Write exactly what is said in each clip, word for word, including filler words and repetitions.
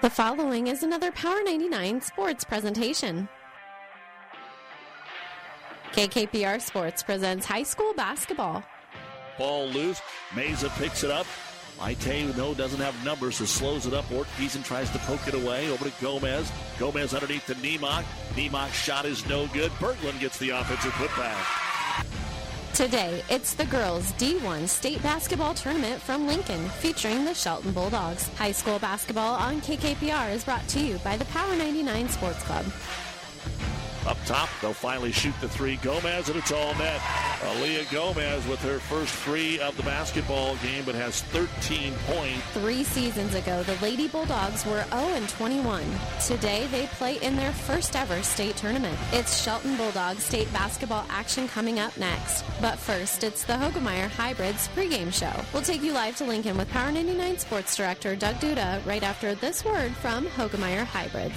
The following is another Power ninety-nine Sports presentation. K K P R Sports presents high school basketball. Ball loose. Meza picks it up. Maite, no, doesn't have numbers, so slows it up. Ortgiesen tries to poke it away. Over to Gomez. Gomez underneath to Nemok. Nemok's shot is no good. Berglund gets the offensive putback. Today, it's the girls' D one state basketball tournament from Lincoln, featuring the Shelton Bulldogs. High school basketball on K K P R is brought to you by the Power ninety-nine Sports Club. Up top, they'll finally shoot the three. Gomez, and it's all net. Aaliyah Gomez with her first three of the basketball game, but has thirteen points. Three seasons ago, the Lady Bulldogs were oh and twenty-one. Today, they play in their first ever state tournament. It's Shelton Bulldogs state basketball action coming up next. But first, it's the Hogemeyer Hybrids pregame show. We'll take you live to Lincoln with Power ninety-nine Sports Director Doug Duda right after this word from Hogemeyer Hybrids.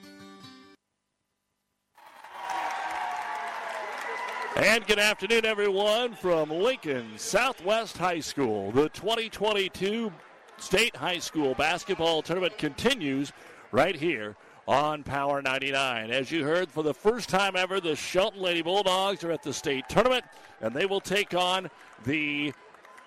And good afternoon, everyone, from Lincoln Southwest High School. The twenty twenty-two State High School Basketball Tournament continues right here on Power ninety-nine. As you heard, for the first time ever, the Shelton Lady Bulldogs are at the state tournament, and they will take on the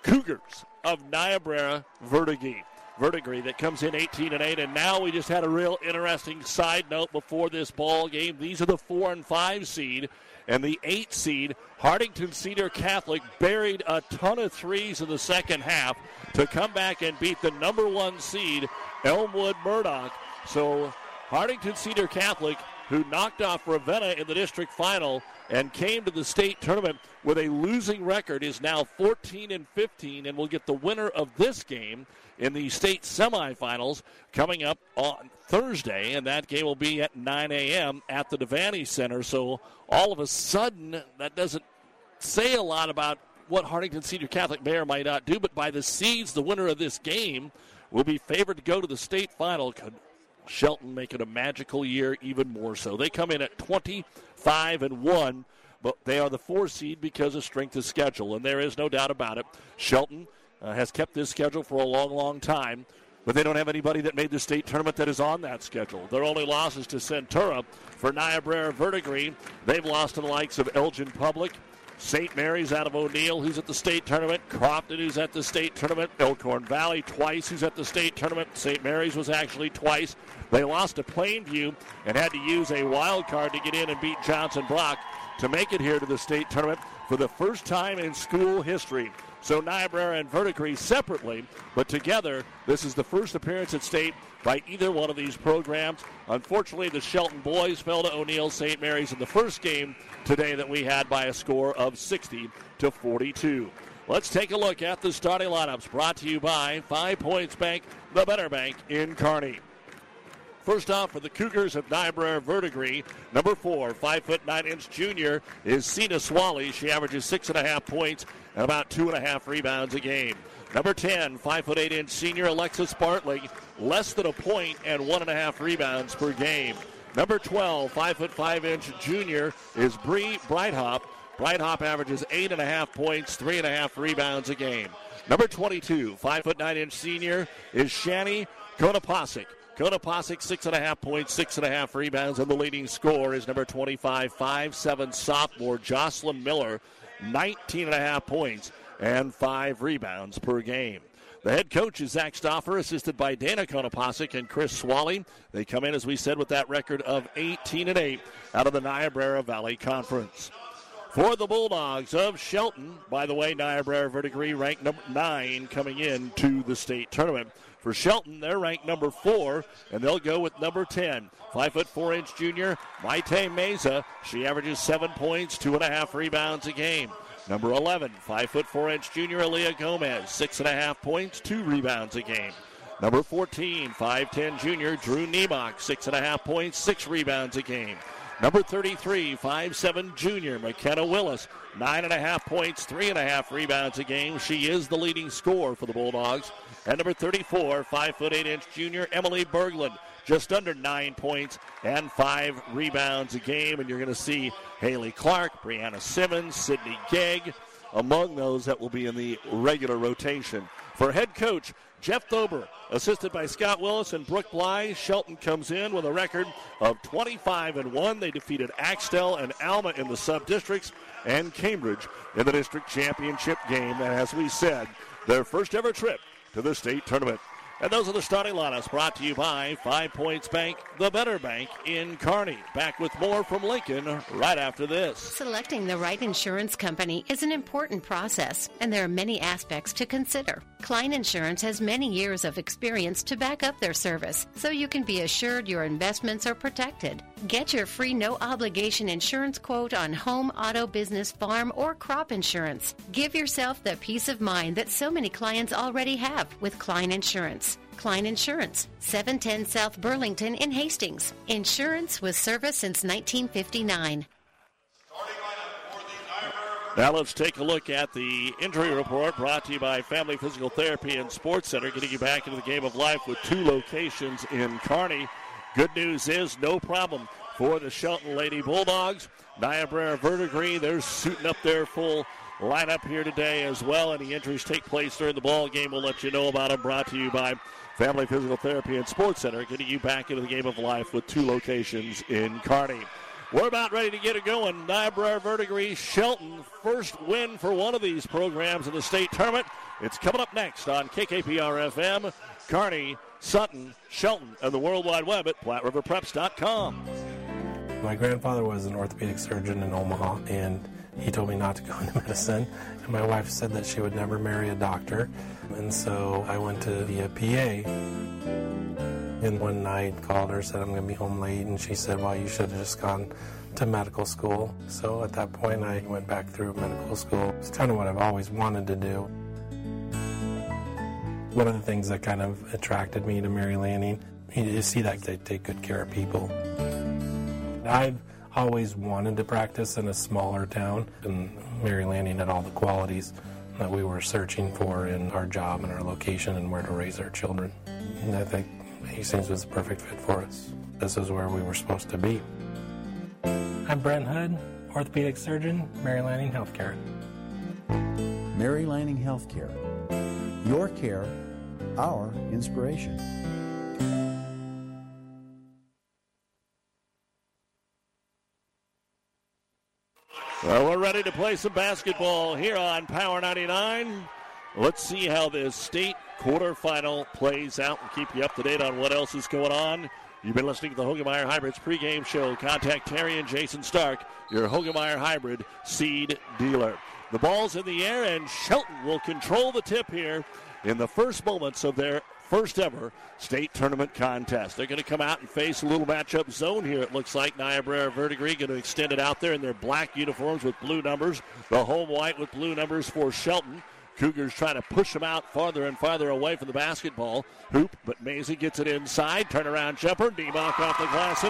Cougars of Niobrara Verdigre. Verdigre that comes in eighteen and eight, and now we just had a real interesting side note before this ball game. These are the four and five seed. And the eight seed, Hartington Cedar Catholic, buried a ton of threes in the second half to come back and beat the number one seed, Elmwood Murdoch. So Hartington Cedar Catholic, who knocked off Ravenna in the district final and came to the state tournament with a losing record, is now fourteen and fifteen and will get the winner of this game in the state semifinals coming up on Thursday, and that game will be at nine a.m. at the Devaney Center. So all of a sudden, that doesn't say a lot about what Hartington Cedar Catholic may or might not do, but by the seeds, the winner of this game will be favored to go to the state final. Could Shelton make it a magical year even more so? They come in at twenty-five and one, but they are the four seed because of strength of schedule, and there is no doubt about it. Shelton Uh, has kept this schedule for a long, long time, but they don't have anybody that made the state tournament that is on that schedule. Their only loss is to Centura. For Niobrara Verdigre, they've lost to the likes of Elgin Public, Saint Mary's out of O'Neill, who's at the state tournament, Crofton, who's at the state tournament, Elkhorn Valley twice, who's at the state tournament. Saint Mary's was actually twice. They lost to Plainview and had to use a wild card to get in and beat Johnson Brock to make it here to the state tournament for the first time in school history. So Niobrara and Verdigre separately, but together, this is the first appearance at state by either one of these programs. Unfortunately, the Shelton boys fell to O'Neill Saint Mary's in the first game today that we had by a score of sixty to forty-two. Let's take a look at the starting lineups brought to you by Five Points Bank, the better bank in Kearney. First off, for the Cougars of Niobrara Verdigre, number four, five foot nine inch junior is Sina Swally. She averages six and a half points and about two and a half rebounds a game. Number ten, five foot eight inch senior Alexis Bartling, less than a point and one and a half rebounds per game. Number twelve, five foot five inch junior is Bree Breithop. Breithop averages eight and a half points, three and a half rebounds a game. Number twenty-two, five foot nine inch senior is Shani Konopasek. Konopasek, six and a half points, six and a half rebounds, and the leading scorer is number twenty-five, five seven sophomore Jocelyn Miller, nineteen and a half points and five rebounds per game. The head coach is Zach Stauffer, assisted by Dana Konopasek and Chris Swally. They come in, as we said, with that record of eighteen and eight out of the Niobrara Valley Conference. For the Bulldogs of Shelton, by the way, Niobrara Verdigre ranked number nine coming in to the state tournament. For Shelton, they're ranked number four, and they'll go with number ten. Five foot four inch junior, Maite Meza. She averages seven points, two and a half rebounds a game. Number eleven, five foot four inch junior, Aaliyah Gomez. Six and a half points, two rebounds a game. Number fourteen, five ten junior, Drew Niemock, six and a half points, six rebounds a game. Number thirty-three, five seven junior, McKenna Willis, nine and a half points, three and a half rebounds a game. She is the leading scorer for the Bulldogs. And number thirty-four, five foot eight inch junior, Emily Berglund, just under nine points and five rebounds a game. And you're going to see Haley Clark, Brianna Simmons, Sydney Gegg, among those that will be in the regular rotation. For head coach Jeff Thober, assisted by Scott Willis and Brooke Bly, Shelton comes in with a record of twenty-five and one. They defeated Axtell and Alma in the sub-districts and Cambridge in the district championship game. And as we said, their first ever trip to the state tournament. And those are the starting lineups brought to you by Five Points Bank, the better bank in Kearney. Back with more from Lincoln right after this. Selecting the right insurance company is an important process, and there are many aspects to consider. Klein Insurance has many years of experience to back up their service, so you can be assured your investments are protected. Get your free no-obligation insurance quote on home, auto, business, farm, or crop insurance. Give yourself the peace of mind that so many clients already have with Klein Insurance. Klein Insurance, seven ten South Burlington in Hastings. Insurance with service since nineteen fifty-nine. Now let's take a look at the injury report brought to you by Family Physical Therapy and Sports Center, getting you back into the game of life with two locations in Kearney. Good news is no problem for the Shelton Lady Bulldogs. Niobrara Verdigre, they're suiting up their full lineup here today as well. Any injuries take place during the ball game, we'll let you know about them. Brought to you by Family Physical Therapy and Sports Center, getting you back into the game of life with two locations in Kearney. We're about ready to get it going. Niobrara Verdigre, Shelton, first win for one of these programs in the state tournament. It's coming up next on K K P R F M, Kearney, Sutton, Shelton, and the World Wide Web at Platte River Preps dot com. My grandfather was an orthopedic surgeon in Omaha, and he told me not to go into medicine, and my wife said that she would never marry a doctor, and so I went to be a P A. And one night called her, said I'm going to be home late, and she said, well, you should have just gone to medical school. So at that point, I went back through medical school. It's kind of what I've always wanted to do. One of the things that kind of attracted me to Mary Lanning, you see that they take good care of people. I've always wanted to practice in a smaller town, and Mary Lanning had all the qualities that we were searching for in our job and our location and where to raise our children. And I think Hastings was the perfect fit for us. This is where we were supposed to be. I'm Brent Hood, orthopedic surgeon, Mary Lanning Healthcare. Mary Lanning Healthcare. Your care, our inspiration. Well, we're ready to play some basketball here on Power ninety-nine. Let's see how this state quarterfinal plays out and keep you up to date on what else is going on. You've been listening to the Hogemeyer Hybrids pregame show. Contact Terry and Jason Stark, your Hogemeyer Hybrid seed dealer. The ball's in the air, and Shelton will control the tip here in the first moments of their first ever state tournament contest. They're going to come out and face a little matchup zone here, it looks like. Niobrara Verdigre going to extend it out there in their black uniforms with blue numbers. The home white with blue numbers for Shelton. Cougars trying to push them out farther and farther away from the basketball. Hoop, but Meza gets it inside. Turnaround jumper. Niemock off the glass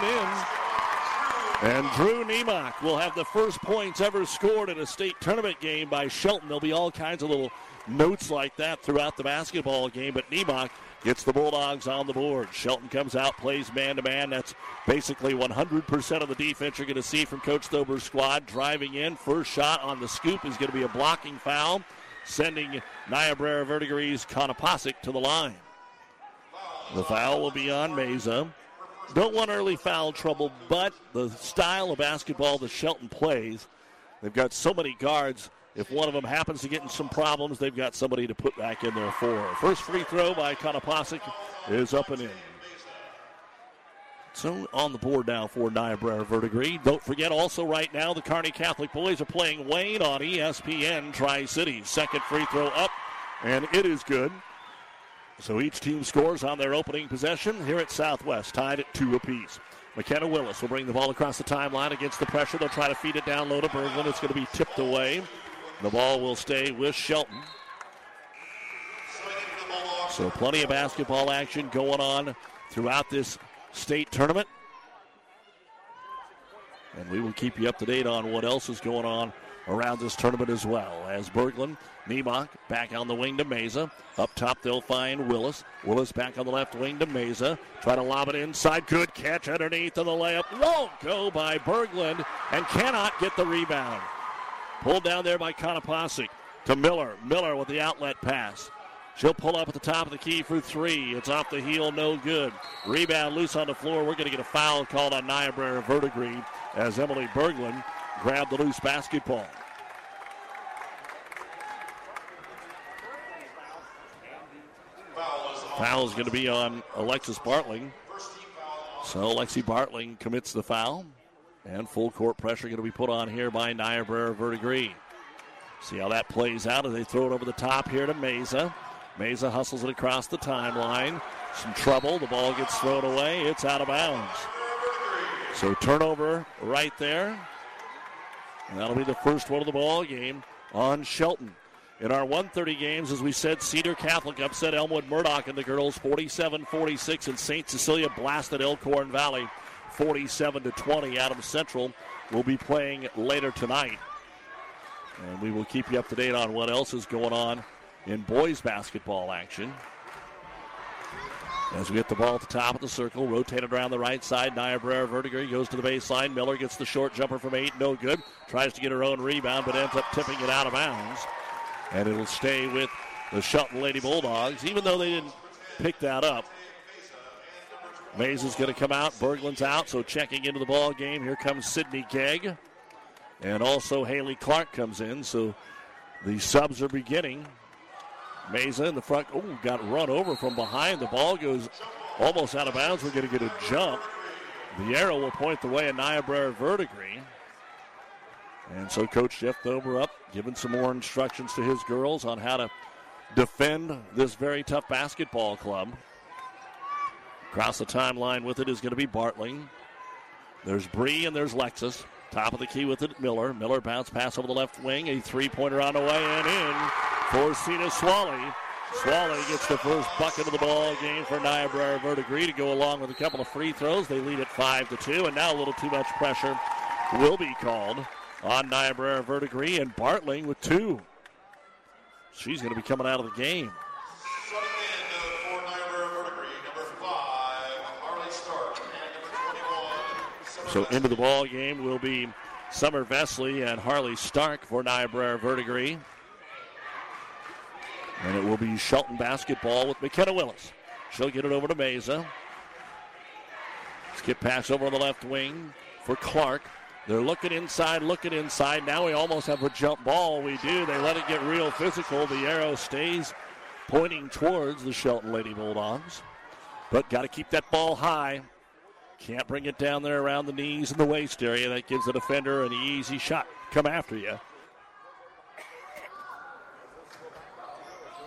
and in. And Drew Niemock will have the first points ever scored in a state tournament game by Shelton. There'll be all kinds of little notes like that throughout the basketball game, but Niemock gets the Bulldogs on the board. Shelton comes out, plays man-to-man. That's basically one hundred percent of the defense you're going to see from Coach Thober's squad. Driving in, first shot on the scoop is going to be a blocking foul, sending Niobrara Verdigre's Konopasek to the line. The foul will be on Meza. Don't want early foul trouble, but the style of basketball that Shelton plays, they've got so many guards. If one of them happens to get in some problems, they've got somebody to put back in there for her. First free throw by Konopasek is up and in. So on the board now for Niobrara Verdigre. Don't forget also right now the Kearney Catholic boys are playing Wayne on E S P N Tri-City. Second free throw up, and it is good. So each team scores on their opening possession here at Southwest, tied at two apiece. McKenna Willis will bring the ball across the timeline against the pressure. They'll try to feed it down low to Berglund. It's going to be tipped away. The ball will stay with Shelton. So plenty of basketball action going on throughout this state tournament. And we will keep you up to date on what else is going on around this tournament as well. As Berglund, Niemock back on the wing to Meza. Up top they'll find Willis. Willis back on the left wing to Meza. Try to lob it inside. Good catch underneath of the layup. Won't go by Berglund and cannot get the rebound. Pulled down there by Konopasek to Miller. Miller with the outlet pass. She'll pull up at the top of the key for three. It's off the heel, no good. Rebound loose on the floor. We're going to get a foul called on Niobrara Verdigre as Emily Berglund grabbed the loose basketball. Foul is going to be on Alexis Bartling. So Lexi Bartling commits the foul. And full court pressure going to be put on here by Niobrara Verdigre. See how that plays out as they throw it over the top here to Meza. Meza hustles it across the timeline. Some trouble. The ball gets thrown away. It's out of bounds. So turnover right there. And that'll be the first one of the ball game on Shelton. In our one thirty games, as we said, Cedar Catholic upset Elmwood Murdoch and the girls forty-seven forty-six, and Saint Cecilia blasted Elkhorn Valley forty-seven to twenty. Adams Central will be playing later tonight. And we will keep you up to date on what else is going on in boys basketball action. As we get the ball at the top of the circle, rotated around the right side, Niobrara Verdigre goes to the baseline. Miller gets the short jumper from eight, no good. Tries to get her own rebound, but ends up tipping it out of bounds. And it'll stay with the Shelton Lady Bulldogs, even though they didn't pick that up. Mays is going to come out. Berglund's out, so checking into the ball game. Here comes Sydney Gegg. And also Haley Clark comes in, so the subs are beginning. Meza in the front. Oh, got run over from behind. The ball goes almost out of bounds. We're going to get a jump. The arrow will point the way at Niobrara Verdigre. And so Coach Jeff Thober up, giving some more instructions to his girls on how to defend this very tough basketball club. Across the timeline with it is going to be Bartling. There's Bree and there's Lexus. Top of the key with it, Miller. Miller bounce pass over the left wing. A three-pointer on the way and in for Sina Swally. Swally gets the first bucket of the ball game for Niobrara Verdigre to go along with a couple of free throws. They lead at five to two, and now a little too much pressure will be called on Niobrara Verdigre, and Bartling with two. She's going to be coming out of the game. Shutting in for Niobrara Verdigre, number five, Harley Stark, and number twenty-one. So into the ball game will be Summer Vesley and Harley Stark for Niobrara Verdigre. And it will be Shelton basketball with McKenna Willis. She'll get it over to Meza. Skip pass over on the left wing for Clark. They're looking inside, looking inside. Now we almost have a jump ball. We do. They let it get real physical. The arrow stays pointing towards the Shelton Lady Bulldogs. But got to keep that ball high. Can't bring it down there around the knees and the waist area. That gives the defender an easy shot. Come after you.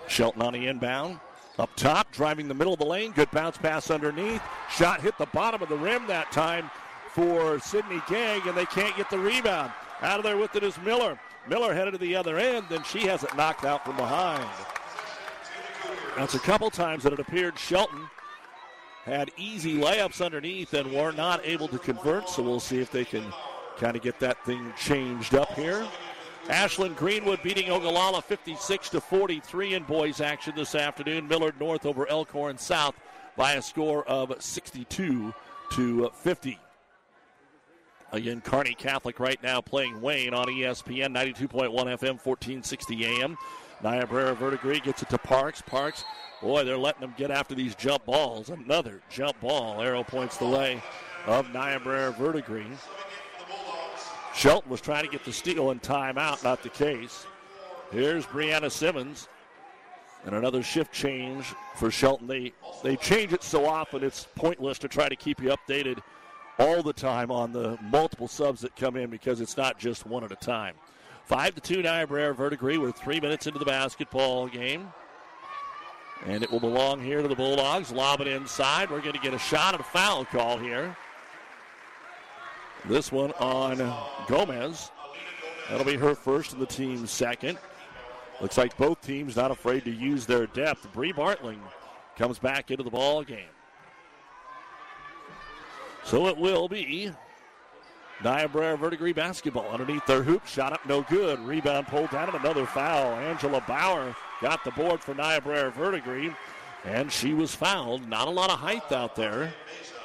Shelton on the inbound. Up top, driving the middle of the lane. Good bounce pass underneath. Shot hit the bottom of the rim that time for Sydney Gegg, and they can't get the rebound. Out of there with it is Miller. Miller headed to the other end, and she has it knocked out from behind. That's a couple times that it appeared Shelton had easy layups underneath and were not able to convert, so we'll see if they can kind of get that thing changed up here. Ashland Greenwood beating Ogallala fifty-six to forty-three in boys action this afternoon. Millard North over Elkhorn South by a score of sixty-two to fifty. Again, Kearney Catholic right now playing Wayne on E S P N, ninety-two point one F M, fourteen sixty A M. Niobrara Verdigre gets it to Parks. Parks, boy, they're letting them get after these jump balls. Another jump ball. Arrow points the way of Niobrara Verdigre. Shelton was trying to get the steal in timeout, not the case. Here's Brianna Simmons. And another shift change for Shelton. They they change it so often it's pointless to try to keep you updated all the time on the multiple subs that come in because it's not just one at a time. five to two Niobrara Verdigre. We're three minutes into the basketball game. And it will belong here to the Bulldogs. Lob it inside. We're going to get a shot and a foul call here. This one on Gomez. That'll be her first and the team's second. Looks like both teams not afraid to use their depth. Bree Bartling comes back into the ball game. So it will be Niobrara Verdigre basketball underneath their hoop. Shot up, no good. Rebound pulled down, and another foul. Angela Bauer got the board for Niobrara Verdigre, and she was fouled. Not a lot of height out there.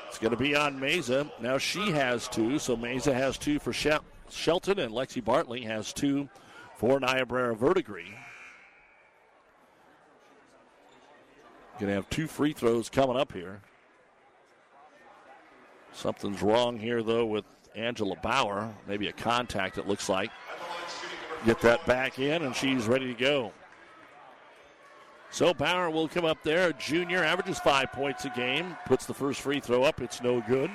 It's going to be on Meza. Now she has two, so Meza has two for Shel- Shelton, and Lexi Bartling has two for Niobrara Verdigre. Going to have two free throws coming up here. Something's wrong here, though, with Angela Bauer. Maybe a contact, it looks like. Get that back in, and she's ready to go. So Bauer will come up there. A junior averages five points a game. Puts the first free throw up. It's no good.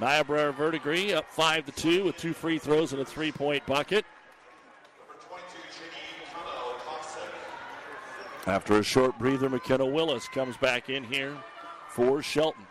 Niobrara Verdigre up five to two with two free throws and a three-point bucket. After a short breather, McKenna Willis comes back in here for Shelton.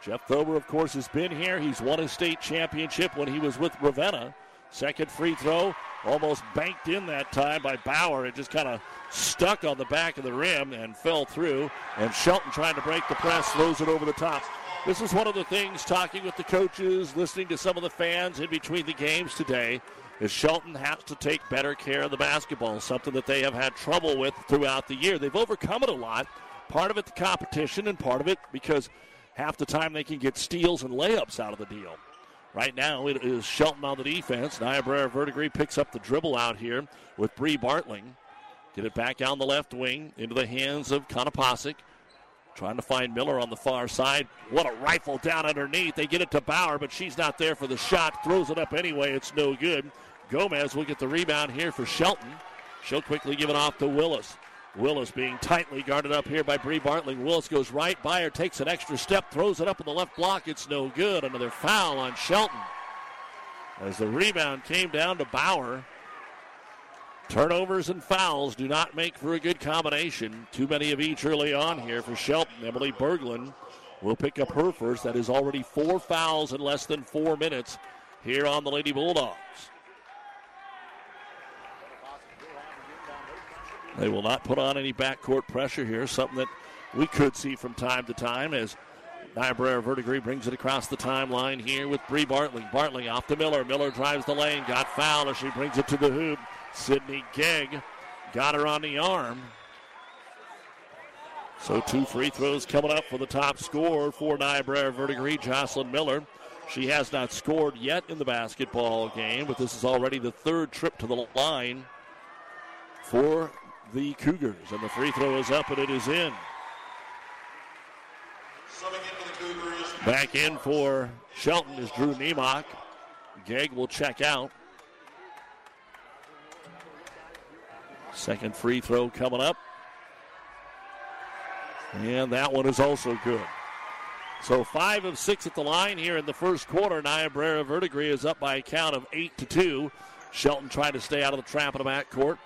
Jeff Thober, of course, has been here. He's won a state championship when he was with Ravenna. Second free throw, almost banked in that time by Bauer. It just kind of stuck on the back of the rim and fell through. And Shelton, trying to break the press, throws it over the top. This is one of the things, talking with the coaches, listening to some of the fans in between the games today, is Shelton has to take better care of the basketball, something that they have had trouble with throughout the year. They've overcome it a lot, part of it the competition and part of it because half the time they can get steals and layups out of the deal. Right now it is Shelton on the defense. Niobrara Verdigre picks up the dribble out here with Bree Bartling. Get it back down the left wing into the hands of Konopasek. Trying to find Miller on the far side. What a rifle down underneath. They get it to Bauer, but she's not there for the shot. Throws it up anyway. It's no good. Gomez will get the rebound here for Shelton. She'll quickly give it off to Willis. Willis being tightly guarded up here by Bree Bartling. Willis goes right by her, takes an extra step, throws it up in the left block. It's no good. Another foul on Shelton. As the rebound came down to Bauer. Turnovers and fouls do not make for a good combination. Too many of each early on here for Shelton. Emily Berglund will pick up her first. That is already four fouls in less than four minutes here on the Lady Bulldogs. They will not put on any backcourt pressure here, something that we could see from time to time as Niobrara Verdigre brings it across the timeline here with Bree Bartling. Bartling off to Miller. Miller drives the lane, got fouled as she brings it to the hoop. Sydney Gegg got her on the arm. So two free throws coming up for the top scorer for Niobrara Verdigre, Jocelyn Miller. She has not scored yet in the basketball game, but this is already the third trip to the line for the Cougars, and the free throw is up and it is in. Back in for Shelton is Drew Nemok. Gegg will check out. Second free throw coming up. And that one is also good. So five of six at the line here in the first quarter. Niobrara Verdigre is up by a count of eight to two. Shelton trying to stay out of the trap in the backcourt.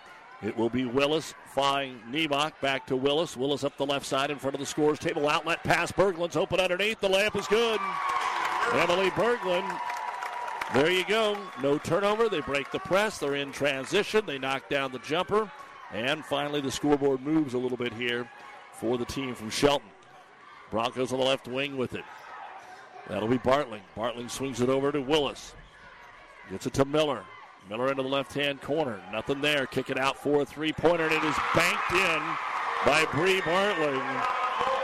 It will be Willis flying Nemok back to Willis. Willis up the left side in front of the scorer's table. Outlet pass. Berglund's open underneath. The layup is good. Emily Berglund. There you go. No turnover. They break the press. They're in transition. They knock down the jumper. And finally the scoreboard moves a little bit here for the team from Shelton. Broncos on the left wing with it. That'll be Bartling. Bartling swings it over to Willis. Gets it to Miller. Miller into the left-hand corner. Nothing there. Kick it out for a three-pointer, and it is banked in by Bree Bartling.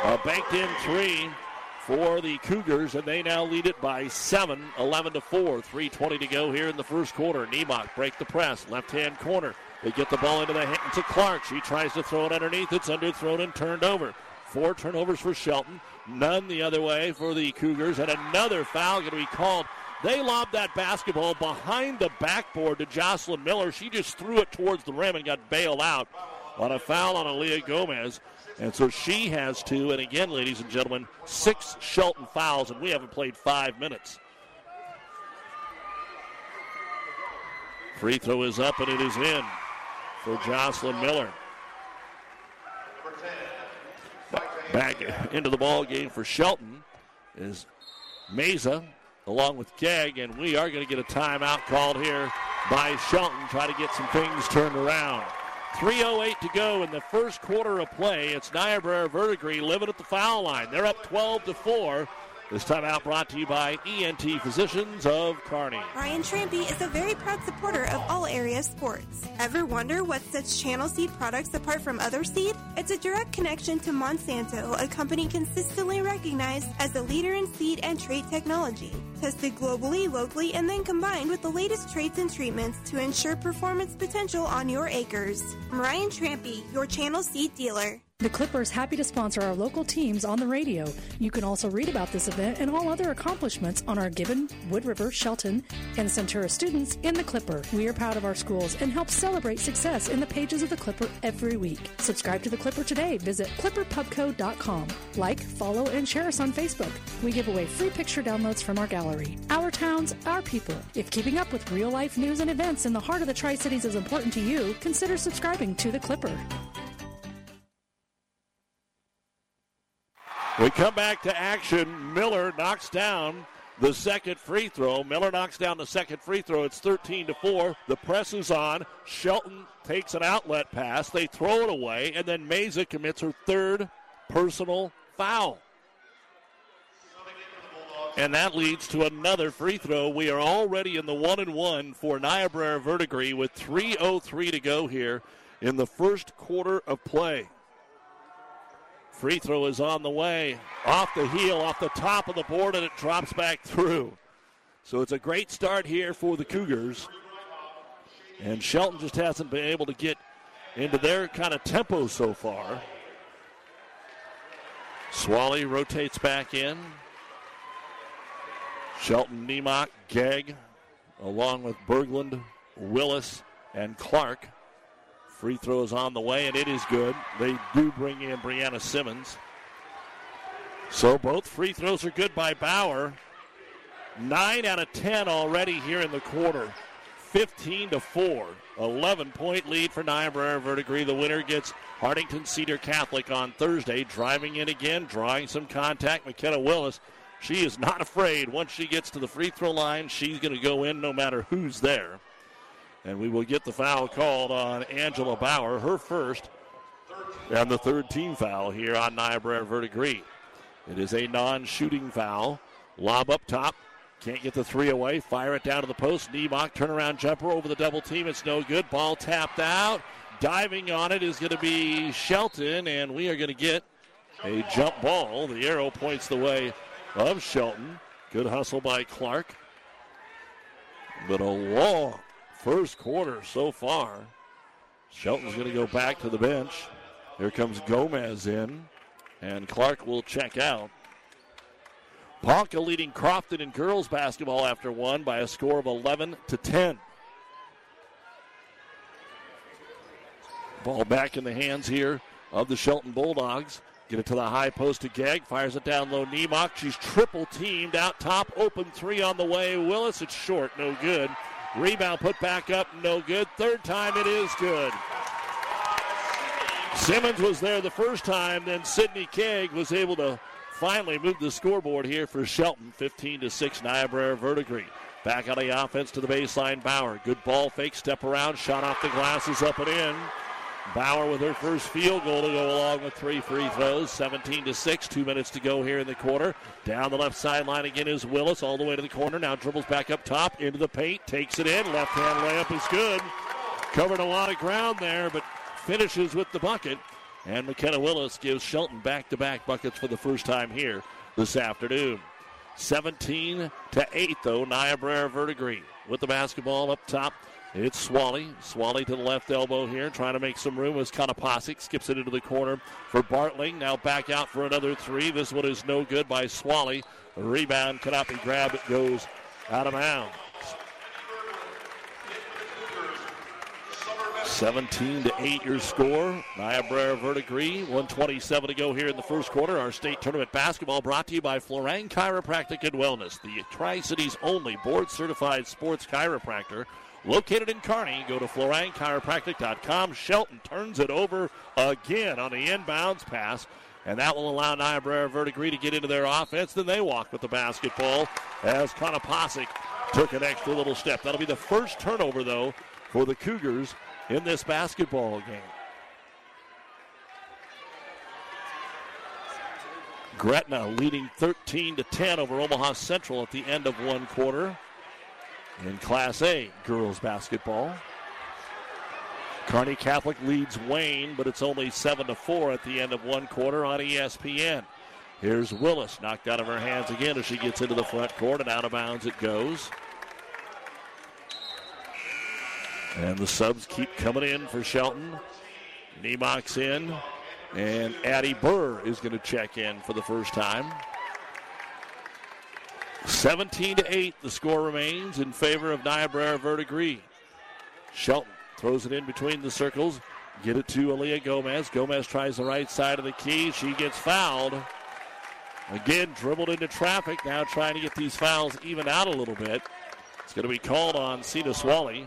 A banked-in three for the Cougars, and they now lead it by seven, eleven to four. three twenty to go here in the first quarter. Nemok break the press, left-hand corner. They get the ball into the hand to Clark. She tries to throw it underneath. It's underthrown and turned over. Four turnovers for Shelton. None the other way for the Cougars, and another foul going to be called. They lobbed that basketball behind the backboard to Jocelyn Miller. She just threw it towards the rim and got bailed out on a foul on Aaliyah Gomez. And so she has two. And again, ladies and gentlemen, six Shelton fouls, and we haven't played five minutes. Free throw is up, and it is in for Jocelyn Miller. Back into the ball game for Shelton is Meza, along with Gegg, and we are going to get a timeout called here by Shelton, try to get some things turned around. three oh eight to go in the first quarter of play. It's Niobrara Verdigre living at the foul line. They're up twelve to four. This timeout brought to you by E N T Physicians of Kearney. Brian Trampy is a very proud supporter of all area sports. Ever wonder what sets Channel Seed products apart from other seed? It's a direct connection to Monsanto, a company consistently recognized as a leader in seed and trait technology. Tested globally, locally, and then combined with the latest traits and treatments to ensure performance potential on your acres. I'm Brian Trampy, your Channel Seed dealer. The Clipper is happy to sponsor our local teams on the radio. You can also read about this event and all other accomplishments on our Gibbon, Wood River, Shelton, and Centura students in the Clipper. We are proud of our schools and help celebrate success in the pages of the Clipper every week. Subscribe to the Clipper today. Visit clipper pubco dot com. Like, follow, and share us on Facebook. We give away free picture downloads from our gallery. Our towns, our people. If keeping up with real-life news and events in the heart of the Tri-Cities is important to you, consider subscribing to the Clipper. We come back to action. Miller knocks down the second free throw. Miller knocks down the second free throw. It's thirteen to four. The press is on. Shelton takes an outlet pass. They throw it away, and then Meza commits her third personal foul. And that leads to another free throw. We are already in the one and one for Niobrara Verdigre with three oh three to go here in the first quarter of play. Free throw is on the way. Off the heel, off the top of the board, and it drops back through. So it's a great start here for the Cougars. And Shelton just hasn't been able to get into their kind of tempo so far. Swally rotates back in. Shelton, Nemok, Gegg, along with Berglund, Willis, and Clark. Free throw is on the way, and it is good. They do bring in Brianna Simmons. So both free throws are good by Bauer. Nine out of ten already here in the quarter. fifteen to four. eleven-point lead for Niobrara Verdigre. The winner gets Hartington Cedar Catholic on Thursday. Driving in again, drawing some contact. McKenna Willis, she is not afraid. Once she gets to the free throw line, she's going to go in no matter who's there. And we will get the foul called on Angela Bauer, her first, and the third team foul here on Niobrara Verdigre. It is a non-shooting foul. Lob up top. Can't get the three away. Fire it down to the post. Nemok, turnaround jumper over the double team. It's no good. Ball tapped out. Diving on it is going to be Shelton, and we are going to get a jump ball. The arrow points the way of Shelton. Good hustle by Clark. But a long first quarter so far. Shelton's going to go back to the bench. Here comes Gomez in, and Clark will check out. Ponca leading Crofton in girls basketball after one by a score of eleven to ten. Ball back in the hands here of the Shelton Bulldogs. Get it to the high post to Gegg. Fires it down low. Nemok. She's triple teamed out top. Open three on the way. Willis. It's short. No good. Rebound put back up, no good. Third time it is good. Simmons was there the first time, then Sydney Gegg was able to finally move the scoreboard here for Shelton. fifteen to six, Niobrara Verdigre. Back on the offense to the baseline, Bauer. Good ball, fake step around, shot off the glasses, up and in. Bauer with her first field goal to go along with three free throws. seventeen to six, two minutes to go here in the quarter. Down the left sideline again is Willis, all the way to the corner. Now dribbles back up top, into the paint, takes it in. Left-hand layup is good. Covered a lot of ground there, but finishes with the bucket. And McKenna Willis gives Shelton back-to-back buckets for the first time here this afternoon. seventeen to eight, though, Niobrara Verdigre with the basketball up top. It's Swally. Swally to the left elbow here, trying to make some room as Konopasek skips it into the corner for Bartling. Now back out for another three. This one is no good by Swally. The rebound cannot be grabbed. It goes out of bounds. seventeen to eight your score. Niobrara Verdigre, one twenty-seven to go here in the first quarter. Our state tournament basketball brought to you by Florang Chiropractic and Wellness, the Tri-Cities only board-certified sports chiropractor. Located in Kearney, go to florang chiropractic dot com. Shelton turns it over again on the inbounds pass, and that will allow Niobrara Verdigre to get into their offense. Then they walk with the basketball as Konopasek took an extra little step. That'll be the first turnover, though, for the Cougars in this basketball game. Gretna leading thirteen to ten over Omaha Central at the end of one quarter. In Class A, girls basketball. Kearney Catholic leads Wayne, but it's only seven to four at the end of one quarter on E S P N. Here's Willis, knocked out of her hands again as she gets into the front court, and out of bounds it goes. And the subs keep coming in for Shelton. Nemoc's in, and Addie Burr is going to check in for the first time. seventeen to eight, the score remains in favor of Niobrara Verdigre. Shelton throws it in between the circles. Get it to Aaliyah Gomez. Gomez tries the right side of the key. She gets fouled. Again, dribbled into traffic. Now trying to get these fouls even out a little bit. It's going to be called on Sina Swally.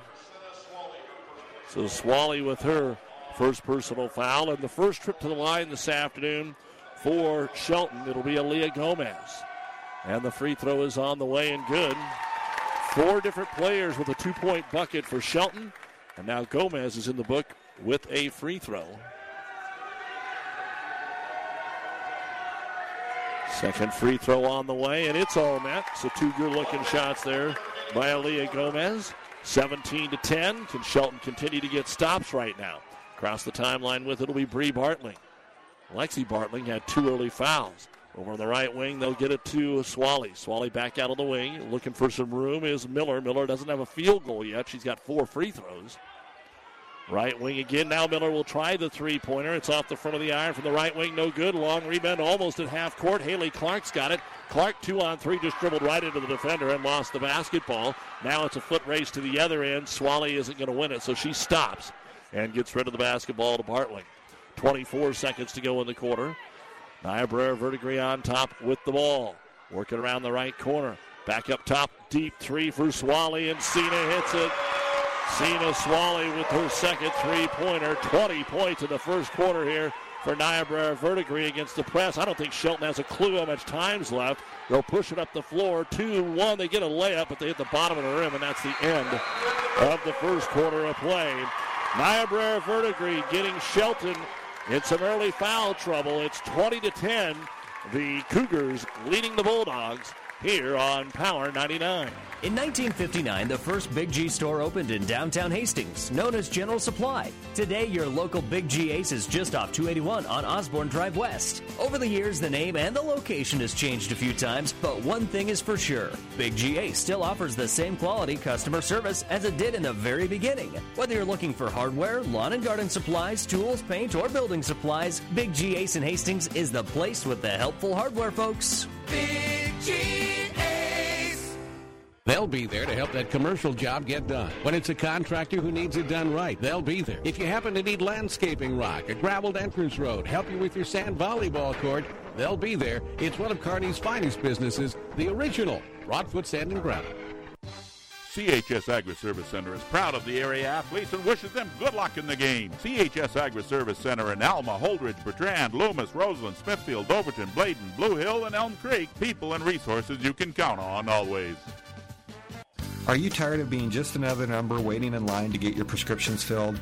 So Swally with her first personal foul. And the first trip to the line this afternoon for Shelton. It'll be Aaliyah Gomez. And the free throw is on the way and good. Four different players with a two-point bucket for Shelton. And now Gomez is in the book with a free throw. Second free throw on the way, and it's all net. So two good-looking shots there by Aaliyah Gomez. seventeen to ten. Can Shelton continue to get stops right now? Across the timeline with it will be Bree Bartling. Lexi Bartling had two early fouls. Over on the right wing, they'll get it to Swally. Swally back out on the wing. Looking for some room is Miller. Miller doesn't have a field goal yet. She's got four free throws. Right wing again. Now Miller will try the three-pointer. It's off the front of the iron from the right wing. No good. Long rebound almost at half court. Haley Clark's got it. Clark two on three. Just dribbled right into the defender and lost the basketball. Now it's a foot race to the other end. Swally isn't going to win it, so she stops and gets rid of the basketball to Bartling. twenty-four seconds to go in the quarter. Niobrara Verdigre on top with the ball. Working around the right corner. Back up top, deep three for Swally, and Sina hits it. Sina Swally with her second three-pointer. twenty points in the first quarter here for Niobrara Verdigre against the press. I don't think Shelton has a clue how much time's left. They'll push it up the floor. two one. They get a layup, but they hit the bottom of the rim, and that's the end of the first quarter of play. Niobrara Verdigre getting Shelton in some early foul trouble. It's twenty to ten. The Cougars leading the Bulldogs here on Power ninety-nine. In nineteen fifty-nine, the first Big G store opened in downtown Hastings, known as General Supply. Today, your local Big G Ace is just off two eighty-one on Osborne Drive West. Over the years, the name and the location has changed a few times, but one thing is for sure. Big G Ace still offers the same quality customer service as it did in the very beginning. Whether you're looking for hardware, lawn and garden supplies, tools, paint, or building supplies, Big G Ace in Hastings is the place with the helpful hardware folks. Big G Ace. They'll be there to help that commercial job get done. When it's a contractor who needs it done right, they'll be there. If you happen to need landscaping rock, a graveled entrance road, help you with your sand volleyball court, they'll be there. It's one of Kearney's finest businesses, the original Broadfoot Sand and Gravel. C H S Agri-Service Center is proud of the area athletes and wishes them good luck in the game. C H S Agri-Service Center in Alma, Holdridge, Bertrand, Loomis, Roseland, Smithfield, Overton, Bladen, Blue Hill, and Elm Creek. People and resources you can count on always. Are you tired of being just another number waiting in line to get your prescriptions filled?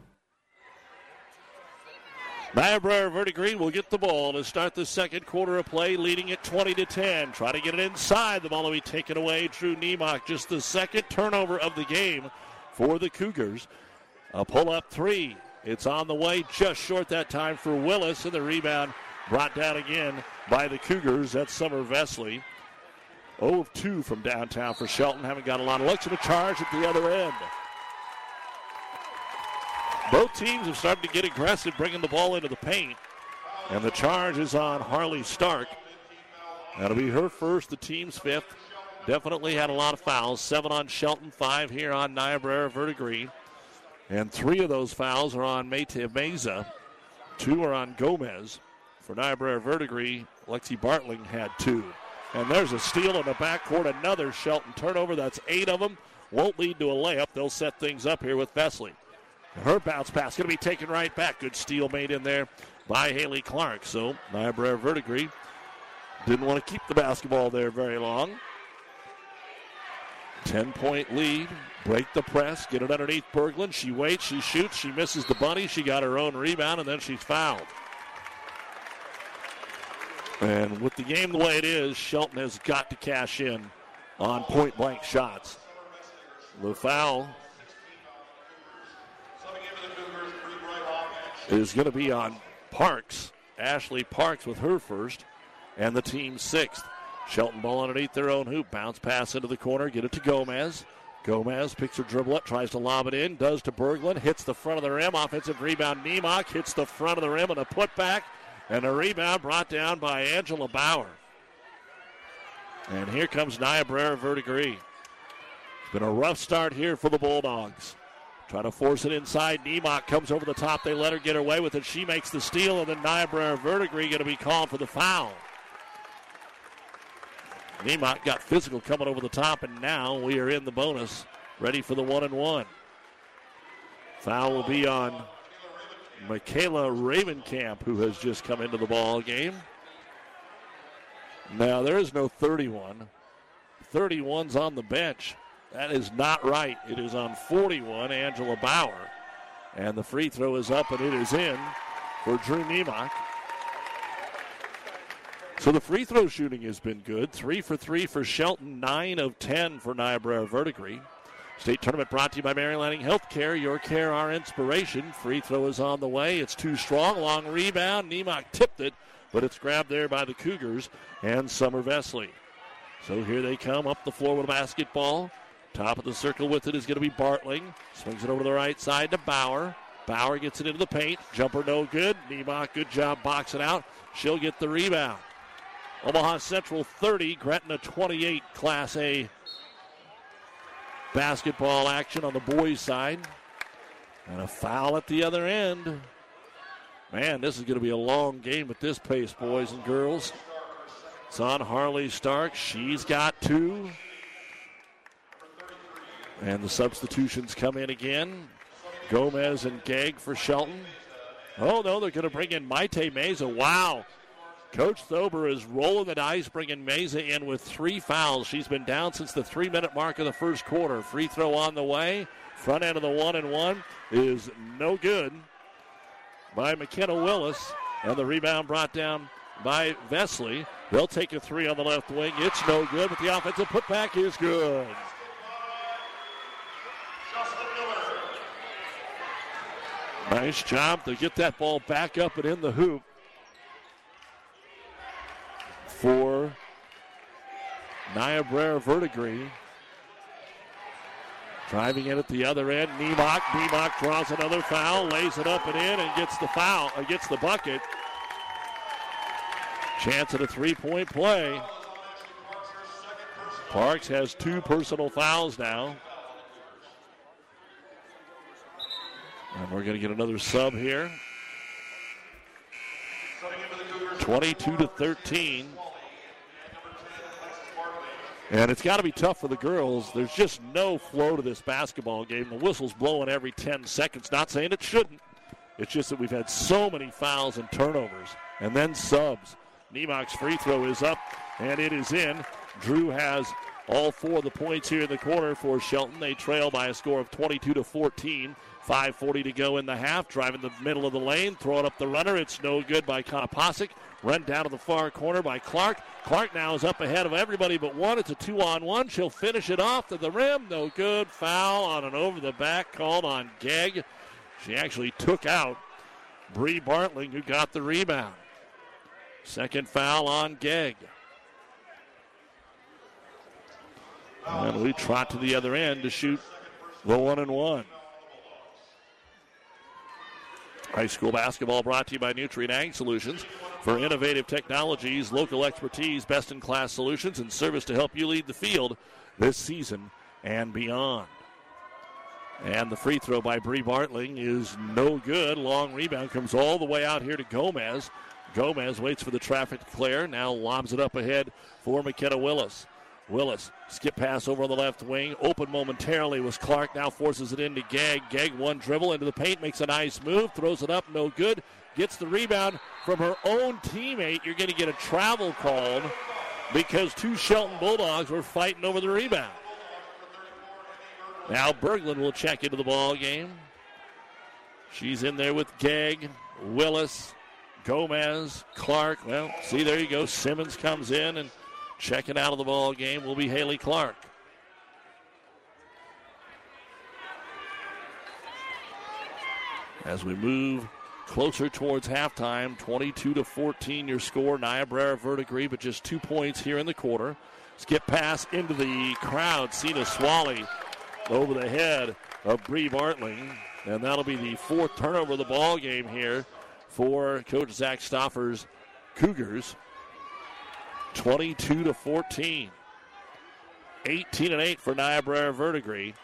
Niobrara Verdigre will get the ball to start the second quarter of play, leading at twenty to ten. Try to get it inside. The ball will be taken away. Drew Nemok, just the second turnover of the game for the Cougars. A pull-up three. It's on the way, just short that time for Willis, and the rebound brought down again by the Cougars. That's Summer Vesley. oh of two from downtown for Shelton. Haven't got a lot of looks, and a charge at the other end. Both teams have started to get aggressive, bringing the ball into the paint. And the charge is on Harley Stark. That'll be her first, the team's fifth. Definitely had a lot of fouls. Seven on Shelton, five here on Niobrara Verdigre. And three of those fouls are on Maite Meza. Two are on Gomez. For Niobrara Verdigre, Lexi Bartling had two. And there's a steal in the backcourt. Another Shelton turnover. That's eight of them. Won't lead to a layup. They'll set things up here with Vesley. Her bounce pass going to be taken right back. Good steal made in there by Haley Clark. So Niobrara Verdigre didn't want to keep the basketball there very long. Ten-point lead. Break the press. Get it underneath Berglund. She waits. She shoots. She misses the bunny. She got her own rebound, and then she's fouled. And with the game the way it is, Shelton has got to cash in on point-blank shots. The foul is going to be on Parks. Ashley Parks with her first, and the team sixth. Shelton ball underneath their own hoop. Bounce pass into the corner. Get it to Gomez. Gomez picks her dribblet, tries to lob it in, does to Berglund, hits the front of the rim. Offensive rebound, Nemok hits the front of the rim and a putback. And a rebound brought down by Angela Bauer. And here comes Niobrara Verdigre. It's been a rough start here for the Bulldogs. Trying to force it inside. Nemok comes over the top. They let her get away with it. She makes the steal, and then Niobrara Verdigre going to be called for the foul. Nemok got physical coming over the top, and now we are in the bonus, ready for the one and one. Foul will be on Michaela Ravenkamp, who has just come into the ball game. Now, there is no thirty-one. thirty-one's on the bench. That is not right. It is on forty-one, Angela Bauer. And the free throw is up, and it is in for Drew Nemok. So the free throw shooting has been good. Three for three for Shelton, nine of ten for Niobrara Verdigre. State tournament brought to you by Mary Lanning Healthcare. Your care, our inspiration. Free throw is on the way. It's too strong. Long rebound. Nemok tipped it, but it's grabbed there by the Cougars and Summer Vesley. So here they come up the floor with a basketball. Top of the circle with it is going to be Bartling. Swings it over the right side to Bauer. Bauer gets it into the paint. Jumper no good. Nemok, good job boxing out. She'll get the rebound. Omaha Central thirty, Gretna twenty-eight, Class A basketball action on the boys' side. And a foul at the other end. Man, this is going to be a long game at this pace, boys and girls. It's on Harley Stark. She's got two. And the substitutions come in again. Gomez and Gegg for Shelton. Oh, no, they're going to bring in Maite Meza. Wow. Coach Thober is rolling the dice, bringing Meza in with three fouls. She's been down since the three-minute mark of the first quarter. Free throw on the way. Front end of the one and one is no good by McKenna Willis. And the rebound brought down by Vesley. They'll take a three on the left wing. It's no good, but the offensive putback is good. Nice job to get that ball back up and in the hoop for Niobrara Verdigre. Driving in at the other end, Nemok. Nemok draws another foul, lays it up and in, and gets the foul, uh, gets the bucket. Chance at a three-point play. Parks has two personal fouls now. And we're going to get another sub here. twenty-two to thirteen. And it's got to be tough for the girls. There's just no flow to this basketball game. The whistle's blowing every ten seconds. Not saying it shouldn't. It's just that we've had so many fouls and turnovers. And then subs. Nemok's free throw is up, and it is in. Drew has all four of the points here in the corner for Shelton. They trail by a score of twenty-two to fourteen. five forty to go in the half. Driving the middle of the lane. Throwing up the runner. It's no good by Konopasek. Run down to the far corner by Clark. Clark now is up ahead of everybody but one. It's a two-on-one. She'll finish it off to the rim. No good. Foul on an over-the-back called on Gegg. She actually took out Bree Bartling, who got the rebound. Second foul on Gegg. And we trot to the other end to shoot the one-and-one. High school basketball brought to you by Nutrient Ag Solutions. For innovative technologies, local expertise, best-in-class solutions, and service to help you lead the field this season and beyond. And the free throw by Bree Bartling is no good. Long rebound comes all the way out here to Gomez. Gomez waits for the traffic to clear. Now lobs it up ahead for McKenna Willis. Willis, skip pass over on the left wing. Open momentarily was Clark. Now forces it into Gegg. Gegg, one dribble into the paint, makes a nice move, throws it up, no good. Gets the rebound from her own teammate. You're going to get a travel called because two Shelton Bulldogs were fighting over the rebound. Now Berglund will check into the ball game. She's in there with Gegg, Willis, Gomez, Clark. Well, see, there you go. Simmons comes in, and checking out of the ball game will be Haley Clark. As we move closer towards halftime, twenty-two to fourteen your score, Niobrara Verdigre, but just two points here in the quarter. Skip pass into the crowd. Sina Swally over the head of Bree Bartling, and that'll be the fourth turnover of the ball game here for Coach Zach Stoffer's Cougars. twenty-two to fourteen. eighteen and eight for Niobrara Verdigre.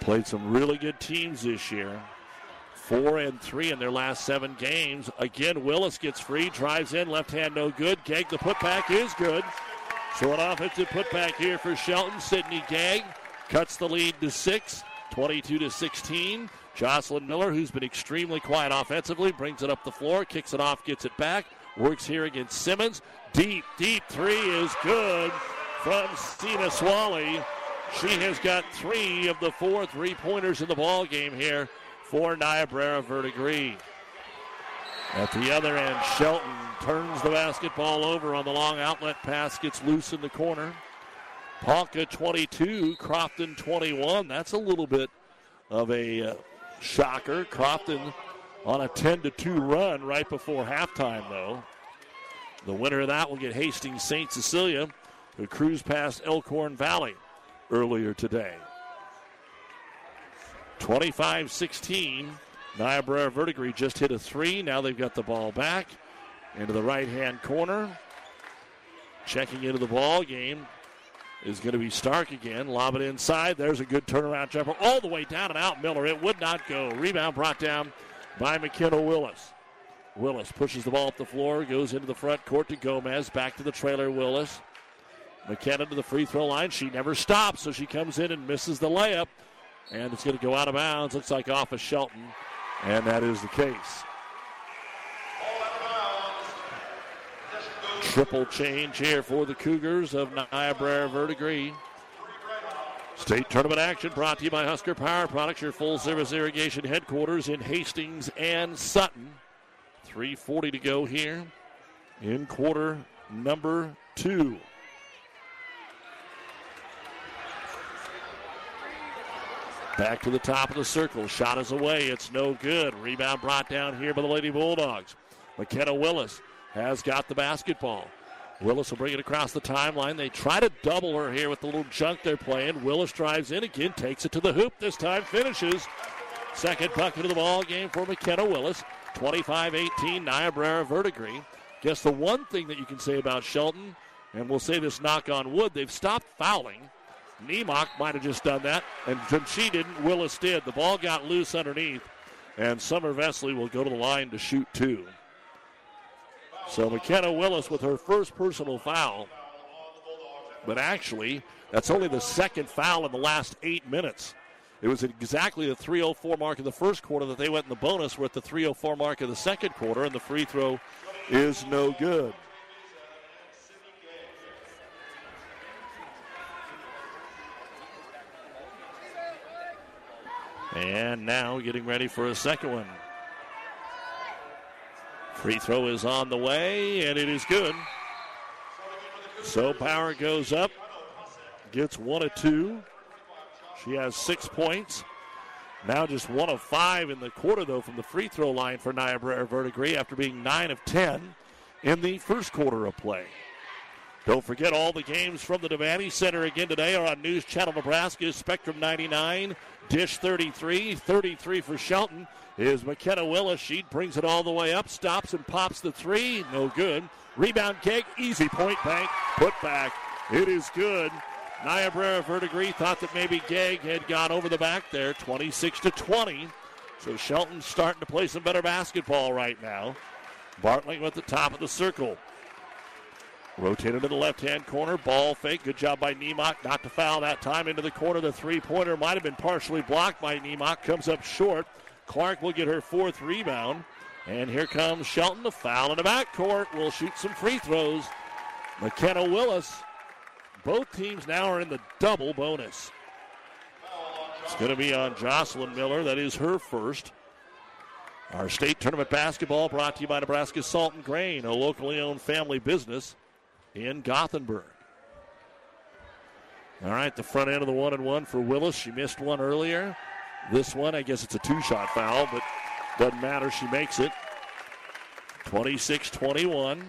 Played some really good teams this year. Four and three in their last seven games. Again, Willis gets free, drives in, left hand no good. Gegg, the putback is good. So an offensive putback here for Shelton. Sydney Gegg cuts the lead to six. twenty-two to sixteen. Jocelyn Miller, who's been extremely quiet offensively, brings it up the floor, kicks it off, gets it back, works here against Simmons. Deep, deep three is good from Sina Swally. She has got three of the four three-pointers in the ball game here for Niobrara Verdigre. At the other end, Shelton turns the basketball over on the long outlet pass, gets loose in the corner. Ponca twenty-two, Crofton twenty-one. That's a little bit of a uh, shocker. Crofton on a ten to two run right before halftime, though. The winner of that will get Hastings Saint Cecilia, who cruised past Elkhorn Valley earlier today. twenty-five sixteen, Niobrara Verdigre just hit a three. Now they've got the ball back into the right-hand corner. Checking into the ball game is going to be Stark again. Lob it inside. There's a good turnaround jumper all the way down and out. Miller, it would not go. Rebound brought down by McKenna Willis. Willis pushes the ball up the floor, goes into the front court to Gomez. Back to the trailer, Willis. McKenna to the free throw line. She never stops, so she comes in and misses the layup. And it's going to go out of bounds. Looks like off of Shelton. And that is the case. Triple change here for the Cougars of Niobrara Verdigre. State tournament action brought to you by Husker Power Products, your full-service irrigation headquarters in Hastings and Sutton. three forty to go here in quarter number two. Back to the top of the circle. Shot is away. It's no good. Rebound brought down here by the Lady Bulldogs. McKenna Willis has got the basketball. Willis will bring it across the timeline. They try to double her here with the little junk they're playing. Willis drives in again, takes it to the hoop. This time finishes. Second bucket of the ball game for McKenna Willis. twenty-five eighteen, Niobrara Verdigre. Guess the one thing that you can say about Shelton, and we'll say this knock on wood, they've stopped fouling. Nemok might have just done that, and when she didn't, Willis did. The ball got loose underneath, and Summer Vesley will go to the line to shoot two. So McKenna Willis with her first personal foul. But actually, that's only the second foul in the last eight minutes. It was exactly the three oh four mark in the first quarter that they went in the bonus. We're at the three oh four mark of the second quarter, and the free throw is no good. And now getting ready for a second one. Free throw is on the way, and it is good. So Power goes up, gets one of two. She has six points. Now just one of five in the quarter, though, from the free throw line for Niobrara Verdigre after being nine of ten in the first quarter of play. Don't forget, all the games from the Devaney Center again today are on News Channel Nebraska's Spectrum ninety-nine, Dish thirty-three. thirty-three for Shelton is McKenna Willis. She brings it all the way up, stops and pops the three. No good. Rebound kick, easy point bank, put back. It is good. Niobrara Verdigre thought that maybe Gegg had gone over the back there, twenty-six to twenty. So Shelton's starting to play some better basketball right now. Bartling at the top of the circle. Rotated to the left-hand corner, ball fake. Good job by Nemok not to foul that time. Into the corner, the three-pointer might have been partially blocked by Nemok. Comes up short. Clark will get her fourth rebound. And here comes Shelton, the foul in the backcourt. Will shoot some free throws. McKenna Willis. Both teams now are in the double bonus. It's going to be on Jocelyn Miller. That is her first. Our state tournament basketball brought to you by Nebraska Salt and Grain, a locally owned family business in Gothenburg. All right, the front end of the one and one for Willis. She missed one earlier. This one, I guess it's a two-shot foul, but doesn't matter. She makes it. twenty-six twenty-one.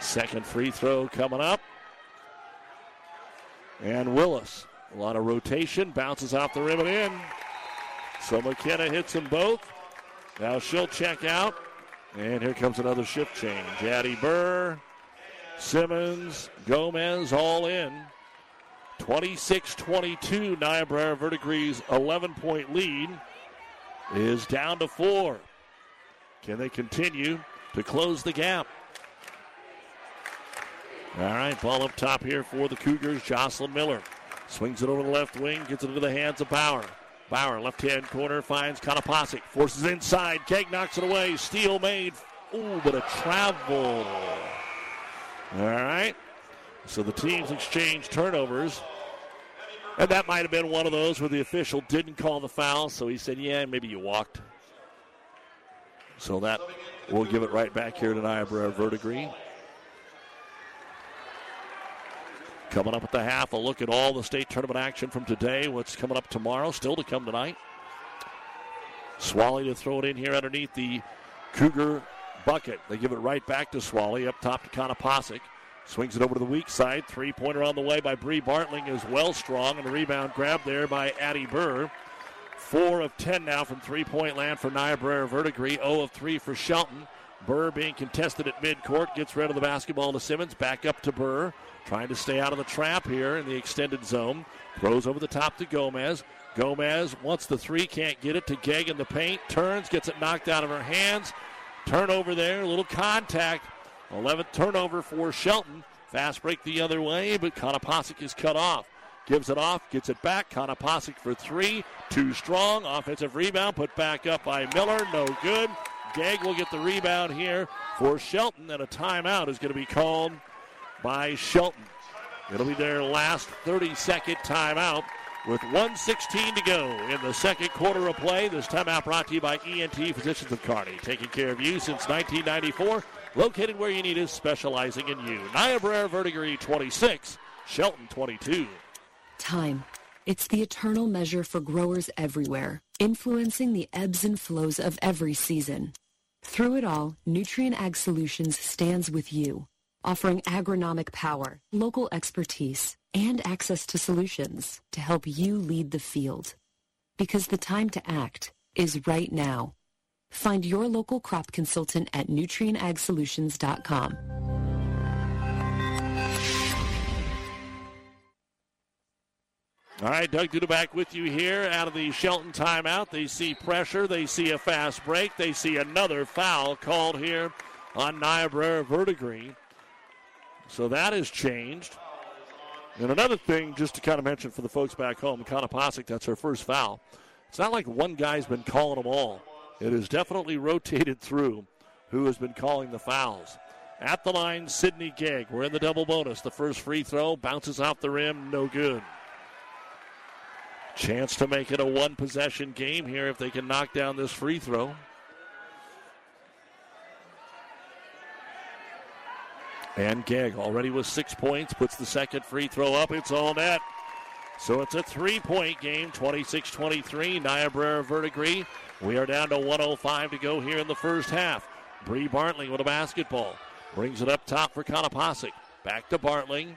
Second free throw coming up. And Willis, a lot of rotation, bounces off the rim and in. So McKenna hits them both. Now she'll check out. And here comes another shift change. Addie Burr, Simmons, Gomez all in. twenty-six twenty-two, Niobrara Verdigre's eleven-point lead is down to four. Can they continue to close the gap? All right, ball up top here for the Cougars. Jocelyn Miller swings it over the left wing, gets it into the hands of Bauer. Bauer, left-hand corner, finds Konopasek, forces inside. Keg knocks it away. Steal made. Ooh, but a travel. All right. So the teams exchange turnovers. And that might have been one of those where the official didn't call the foul, so he said, yeah, maybe you walked. So that will give it right back here to Niobrara Verdigre. Coming up at the half, a look at all the state tournament action from today, what's coming up tomorrow, still to come tonight. Swally to throw it in here underneath the Cougar bucket. They give it right back to Swally, up top to Konopasek. Swings it over to the weak side. Three-pointer on the way by Bree Bartling is well strong, and a rebound grab there by Addie Burr. Four of ten now from three-point land for Niobrara Verdigre, zero of three for Shelton. Burr being contested at midcourt, gets rid of the basketball to Simmons, back up to Burr. Trying to stay out of the trap here in the extended zone. Throws over the top to Gomez. Gomez wants the three, can't get it to Gegg in the paint. Turns, gets it knocked out of her hands. Turnover there, a little contact. eleventh turnover for Shelton. Fast break the other way, but Konopasek is cut off. Gives it off, gets it back. Konopasek for three. Too strong. Offensive rebound put back up by Miller. No good. Gegg will get the rebound here for Shelton, and a timeout is going to be called by Shelton. It'll be their last thirty-second timeout with one sixteen to go in the second quarter of play. This timeout brought to you by E N T Physicians of Kearney, taking care of you since nineteen ninety-four, located where you need us, specializing in you. Niobrara Verdigre twenty-six, Shelton twenty-two. Time. It's the eternal measure for growers everywhere, influencing the ebbs and flows of every season. Through it all, Nutrien Ag Solutions stands with you, offering agronomic power, local expertise, and access to solutions to help you lead the field. Because the time to act is right now. Find your local crop consultant at Nutrien Ag Solutions dot com. All right, Doug Duda back with you here out of the Shelton timeout. They see pressure. They see a fast break. They see another foul called here on Niobrara Verdigre. So that has changed. And another thing, just to kind of mention for the folks back home, Konopasek, that's her first foul. It's not like one guy's been calling them all. It is definitely rotated through who has been calling the fouls. At the line, Sydney Gegg. We're in the double bonus. The first free throw bounces off the rim, no good. Chance to make it a one-possession game here if they can knock down this free throw. And Gegg already with six points, puts the second free throw up. It's all net. So it's a three-point game, twenty-six twenty-three, Niobrara Verdigre. We are down to one oh five to go here in the first half. Bree Bartling with a basketball. Brings it up top for Konopasek. Back to Bartling.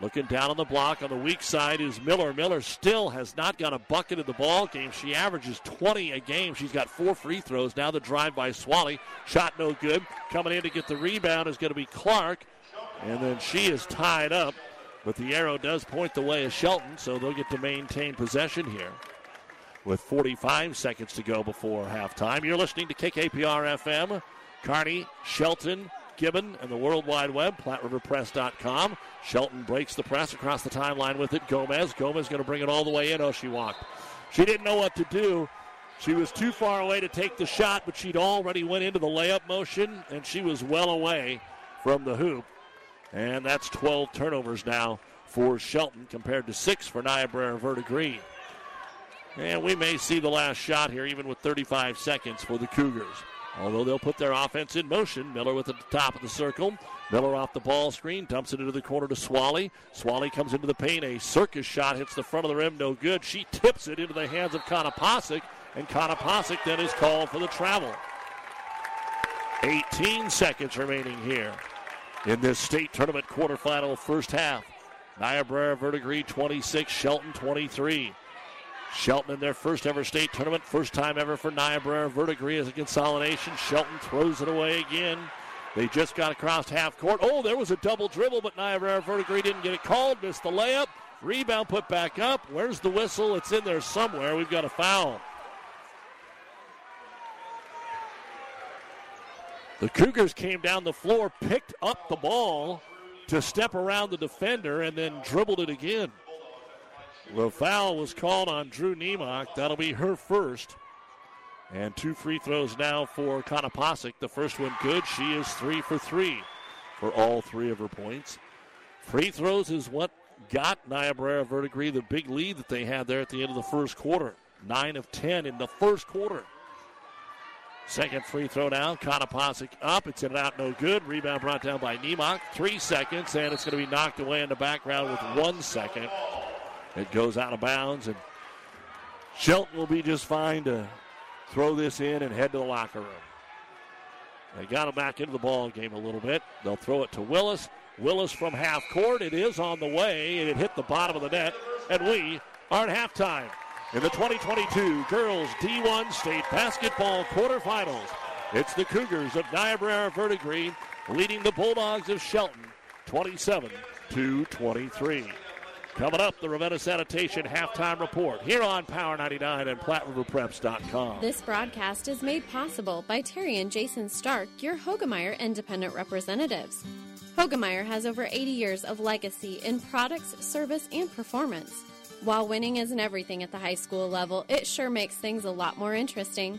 Looking down on the block on the weak side is Miller. Miller still has not got a bucket in the ball game. She averages twenty a game. She's got four free throws. Now the drive by Swally. Shot no good. Coming in to get the rebound is going to be Clark. And then she is tied up. But the arrow does point the way of Shelton, so they'll get to maintain possession here with forty-five seconds to go before halftime. You're listening to K K P R F M, Kearney, Shelton, Gibbon, and the World Wide Web, Platte River Press dot com. Shelton breaks the press across the timeline with it. Gomez. Gomez going to bring it all the way in. Oh, she walked. She didn't know what to do. She was too far away to take the shot, but she'd already went into the layup motion, and she was well away from the hoop. And that's twelve turnovers now for Shelton compared to six for Niobrara Verdigre. And we may see the last shot here, even with thirty-five seconds for the Cougars. Although they'll put their offense in motion. Miller with the top of the circle. Miller off the ball screen, dumps it into the corner to Swally. Swally comes into the paint. A circus shot hits the front of the rim. No good. She tips it into the hands of Konopasek, and Konopasek then is called for the travel. eighteen seconds remaining here in this state tournament quarterfinal first half. Niobrara Verdigre twenty-six, Shelton twenty-three. Shelton in their first ever state tournament, first time ever for Niobrara Verdigre as a consolidation. Shelton throws it away again. They just got across half court. Oh, there was a double dribble, but Niobrara Verdigre didn't get it called. Missed the layup. Rebound put back up. Where's the whistle? It's in there somewhere. We've got a foul. The Cougars came down the floor, picked up the ball to step around the defender, and then dribbled it again. The foul was called on Drew Nemok. That'll be her first. And two free throws now for Konopasek. The first one good. She is three for three for all three of her points. Free throws is what got Niobrara Verdigre the big lead that they had there at the end of the first quarter. Nine of ten in the first quarter. Second free throw now. Konopasek up. It's in and out, no good. Rebound brought down by Nemok. Three seconds, and it's going to be knocked away in the background with one second. It goes out of bounds, and Shelton will be just fine to throw this in and head to the locker room. They got him back into the ball game a little bit. They'll throw it to Willis. Willis from half court. It is on the way, and it hit the bottom of the net, and we are at halftime in the twenty twenty-two Girls D one State Basketball Quarterfinals. It's the Cougars of Niobrara Verdigre leading the Bulldogs of Shelton twenty-seven to twenty-three. Coming up, the Ravenna Sanitation Halftime Report here on Power ninety-nine and Platte River Preps dot com. This broadcast is made possible by Terry and Jason Stark, your Hogemeyer Independent Representatives. Hogemeyer has over eighty years of legacy in products, service, and performance. While winning isn't everything at the high school level, it sure makes things a lot more interesting.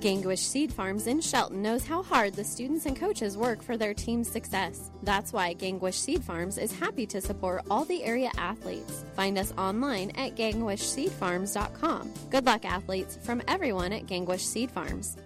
Ganguish Seed Farms in Shelton knows how hard the students and coaches work for their team's success. That's why Ganguish Seed Farms is happy to support all the area athletes. Find us online at ganguish seed farms dot com. Good luck, athletes, from everyone at Ganguish Seed Farms.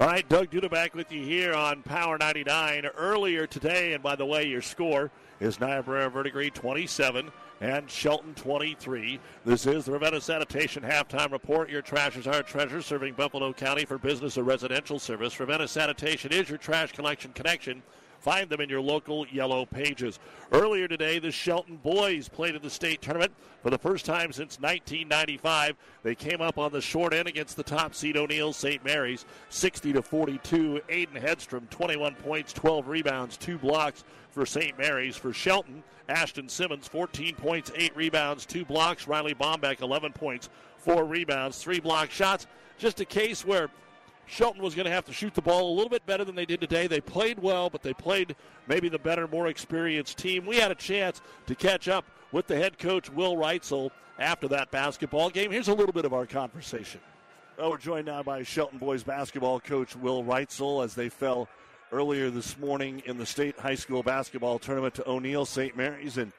All right, Doug Duda back with you here on Power ninety-nine earlier today. And by the way, your score is Niobrara Verdigre twenty-seven and Shelton twenty-three. This is the Ravenna Sanitation Halftime Report. Your trash is our treasure, serving Buffalo County for business or residential service. Ravenna Sanitation is your trash collection connection. Find them in your local Yellow Pages. Earlier today, the Shelton boys played in the state tournament for the first time since nineteen ninety-five. They came up on the short end against the top seed O'Neill Saint Mary's, sixty to forty-two. Aiden Hedstrom, twenty-one points, twelve rebounds, two blocks for Saint Mary's. For Shelton, Ashton Simmons, fourteen points, eight rebounds, two blocks. Riley Bombeck, eleven points, four rebounds, three block shots. Just a case where Shelton was going to have to shoot the ball a little bit better than they did today. They played well, but they played maybe the better, more experienced team. We had a chance to catch up with the head coach, Will Reitzel, after that basketball game. Here's a little bit of our conversation. Well, we're joined now by Shelton boys basketball coach Will Reitzel as they fell earlier this morning in the state high school basketball tournament to O'Neill Saint Mary's. And,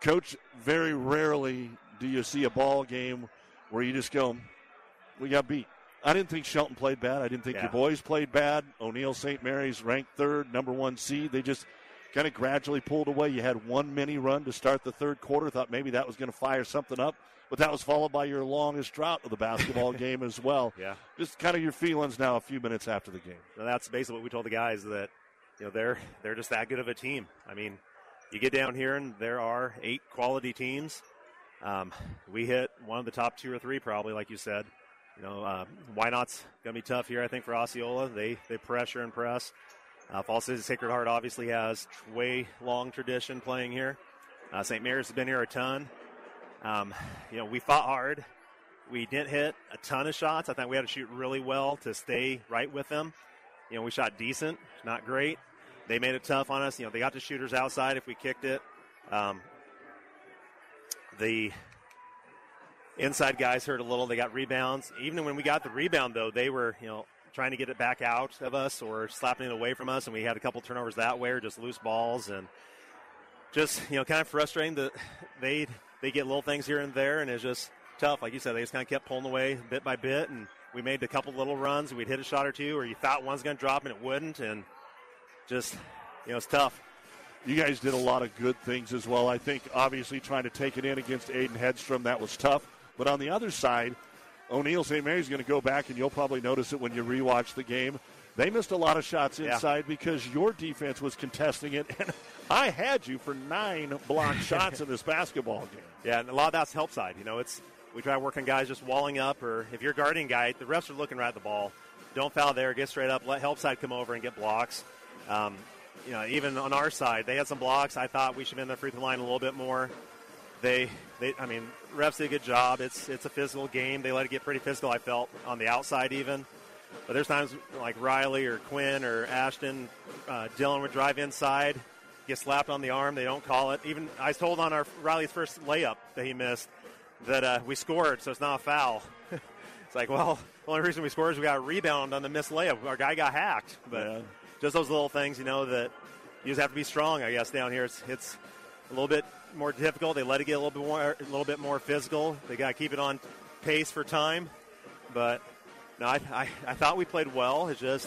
Coach, very rarely do you see a ball game where you just go, we got beat. I didn't think Shelton played bad. I didn't think yeah. your boys played bad. O'Neill Saint Mary's ranked third, number one seed. They just kind of gradually pulled away. You had one mini run to start the third quarter. Thought maybe that was going to fire something up, but that was followed by your longest drought of the basketball game as well. Yeah, just kind of your feelings now a few minutes after the game. And that's basically what we told the guys, that you know they're they're just that good of a team. I mean, you get down here and there are eight quality teams. Um, we hit one of the top two or three probably, like you said. You know, uh, Wynot's going to be tough here, I think, for Osceola. They they pressure and press. Uh, Falls City Sacred Heart obviously has way long tradition playing here. Uh, Saint Mary's has been here a ton. Um, you know, we fought hard. We didn't hit a ton of shots. I think we had to shoot really well to stay right with them. You know, we shot decent, not great. They made it tough on us. You know, they got the shooters outside if we kicked it. Um, the inside guys hurt a little. They got rebounds. Even when we got the rebound, though, they were, you know, trying to get it back out of us or slapping it away from us, and we had a couple turnovers that way or just loose balls. And just, you know, kind of frustrating that they they get little things here and there, and it's just tough. Like you said, they just kind of kept pulling away bit by bit, and we made a couple little runs. We'd hit a shot or two, or you thought one's going to drop, and it wouldn't. And just, you know, it's tough. You guys did a lot of good things as well. I think, obviously, trying to take it in against Aiden Hedstrom, that was tough. But on the other side, O'Neill Saint Mary's going to go back, and you'll probably notice it when you rewatch the game. They missed a lot of shots inside yeah. because your defense was contesting it, and I had you for nine blocked shots in this basketball game. Yeah, and a lot of that's help side. You know, it's we try working guys just walling up, or if you're guarding guy, the refs are looking right at the ball. Don't foul there. Get straight up. Let help side come over and get blocks. Um, you know, even on our side, they had some blocks. I thought we should have been in the free throw line a little bit more. They, they, I mean, refs did a good job. It's it's a physical game. They let it get pretty physical, I felt, on the outside even. But there's times like Riley or Quinn or Ashton, uh, Dylan would drive inside, get slapped on the arm. They don't call it. Even I was told on our Riley's first layup that he missed that uh, we scored, so it's not a foul. It's like, well, the only reason we scored is we got a rebound on the missed layup. Our guy got hacked. But yeah. just those little things, you know, that you just have to be strong, I guess, down here. It's, it's a little bit more difficult. They let it get a little bit more, a little bit more physical. They got to keep it on pace for time. But no, I, I, I thought we played well. It's just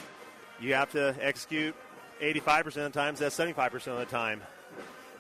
you have to execute eighty-five percent of the time, that's seventy-five percent of the time.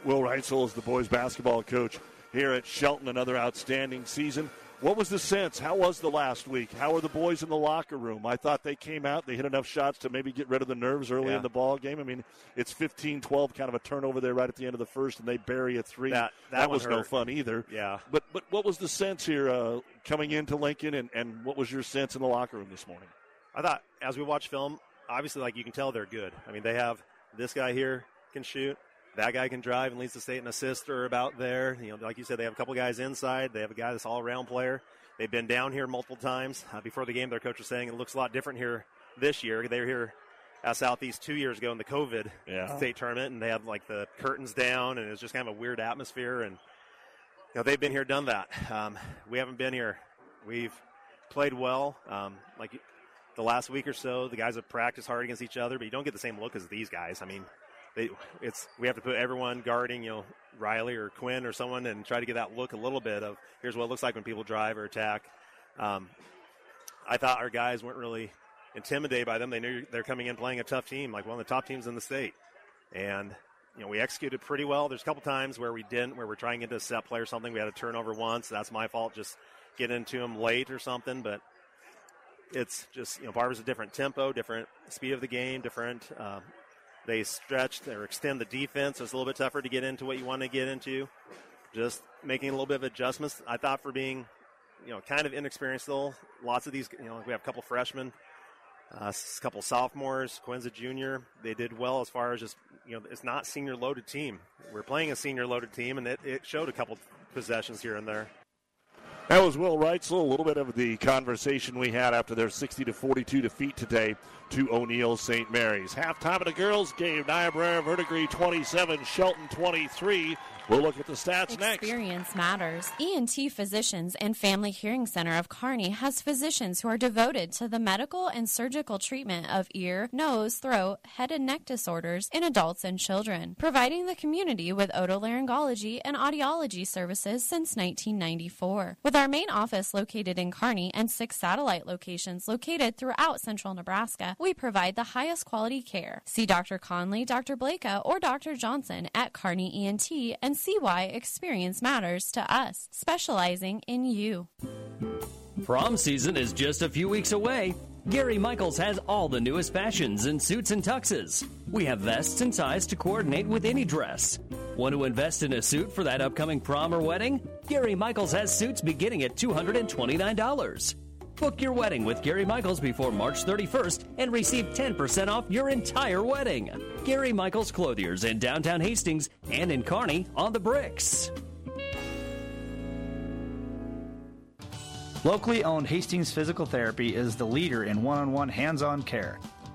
Will Reitzel is the boys basketball coach here at Shelton. Another outstanding season. What was the sense? How was the last week? How were the boys in the locker room? I thought they came out, they hit enough shots to maybe get rid of the nerves early yeah. in the ball game. I mean, it's fifteen twelve, kind of a turnover there right at the end of the first, and they bury a three. That, that, that was hurt. No fun either. Yeah. But but what was the sense here uh, coming into Lincoln, and, and what was your sense in the locker room this morning? I thought, as we watch film, obviously, like you can tell, they're good. I mean, they have this guy here can shoot. That guy can drive and leads the state in assists or about there. You know, like you said, they have a couple guys inside. They have a guy that's all-around player. They've been down here multiple times. Uh, before the game, their coach was saying it looks a lot different here this year. They were here at Southeast two years ago in the COVID yeah. state tournament, and they had, like, the curtains down, and it was just kind of a weird atmosphere. And, you know, they've been here, done that. Um, we haven't been here. We've played well. Um, like the last week or so, the guys have practiced hard against each other, but you don't get the same look as these guys. I mean, They, it's we have to put everyone guarding, you know, Riley or Quinn or someone, and try to get that look a little bit of here's what it looks like when people drive or attack. Um, I thought our guys weren't really intimidated by them. They knew they're coming in playing a tough team, like one of the top teams in the state. And, you know, we executed pretty well. There's a couple times where we didn't, where we're trying to get a set play or something. We had a turnover once. That's my fault, just get into them late or something. But it's just, you know, Barber's a different tempo, different speed of the game, different um, – they stretch or extend the defense. So it's a little bit tougher to get into what you want to get into. Just making a little bit of adjustments. I thought for being, you know, kind of inexperienced still, lots of these, you know, we have a couple freshmen, uh, a couple sophomores, Quinn's a junior. They did well as far as just, you know, it's not senior-loaded team. We're playing a senior-loaded team, and it, it showed a couple possessions here and there. That was Will Reitzel, a little bit of the conversation we had after their sixty to forty-two defeat today to O'Neill Saint Mary's. Halftime of the girls' game, Niobrara Verdigre twenty-seven, Shelton twenty-three. We'll look at the stats Experience next. Experience matters. E and T Physicians and Family Hearing Center of Kearney has physicians who are devoted to the medical and surgical treatment of ear, nose, throat, head and neck disorders in adults and children, providing the community with otolaryngology and audiology services since nineteen ninety-four. With our main office located in Kearney and six satellite locations located throughout central Nebraska, we provide the highest quality care. See Doctor Conley, Doctor Blaka, or Doctor Johnson at Kearney E and T and see why experience matters to us, specializing in you. Prom season is just a few weeks away. Gary Michaels has all the newest fashions in suits and tuxes. We have vests and ties to coordinate with any dress. Want to invest in a suit for that upcoming prom or wedding? Gary Michaels has suits beginning at two hundred twenty-nine dollars. Book your wedding with Gary Michaels before March thirty-first and receive ten percent off your entire wedding. Gary Michaels Clothiers in downtown Hastings and in Kearney on the bricks. Locally owned Hastings Physical Therapy is the leader in one-on-one hands-on care.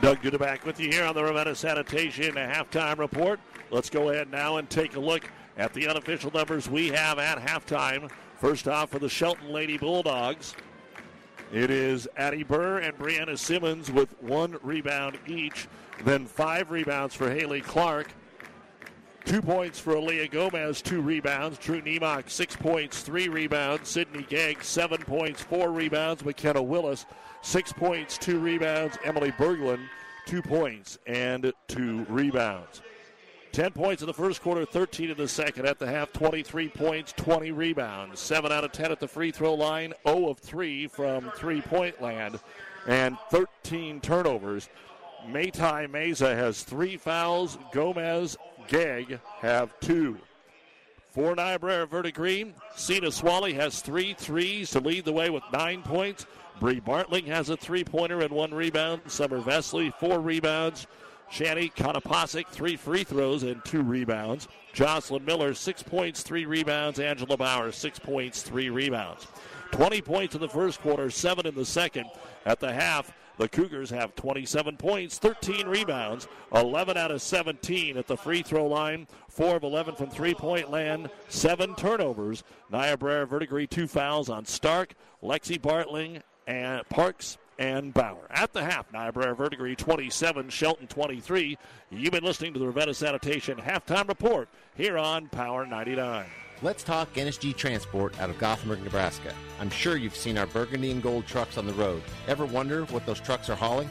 Doug Duda back with you here on the Ravenna Sanitation Halftime Report. Let's go ahead now and take a look at the unofficial numbers we have at halftime. First off, for the Shelton Lady Bulldogs, it is Addie Burr and Brianna Simmons with one rebound each. Then five rebounds for Haley Clark. Two points for Aaliyah Gomez, two rebounds. Drew Nemok, six points, three rebounds. Sydney Gegg, seven points, four rebounds. McKenna Willis, six points, two rebounds. Emily Berglund, two points and two rebounds. Ten points in the first quarter, thirteen in the second. At the half, twenty-three points, twenty rebounds. Seven out of ten at the free throw line, zero of three from three-point land, and thirteen turnovers. Maite Meza has three fouls. Gomez, Gegg have two. For Niobrara Verdigre, Sina Swally has three threes to lead the way with nine points. Bree Bartling has a three-pointer and one rebound. Summer Vesley, four rebounds. Shani Konopasek, three free throws and two rebounds. Jocelyn Miller, six points, three rebounds. Angela Bauer, six points, three rebounds. twenty points in the first quarter, seven in the second. At the half, the Cougars have twenty-seven points, thirteen rebounds, eleven out of seventeen at the free throw line, four of eleven from three-point land, seven turnovers. Niobrara Verdigre, two fouls on Stark, Lexi Bartling, and Parks, and Bauer. At the half, Niobrara Verdigre twenty-seven, Shelton twenty-three. You've been listening to the Ravenna Sanitation Halftime Report here on Power ninety-nine. Let's talk N S G Transport out of Gothenburg, Nebraska. I'm sure you've seen our burgundy and gold trucks on the road. Ever wonder what those trucks are hauling?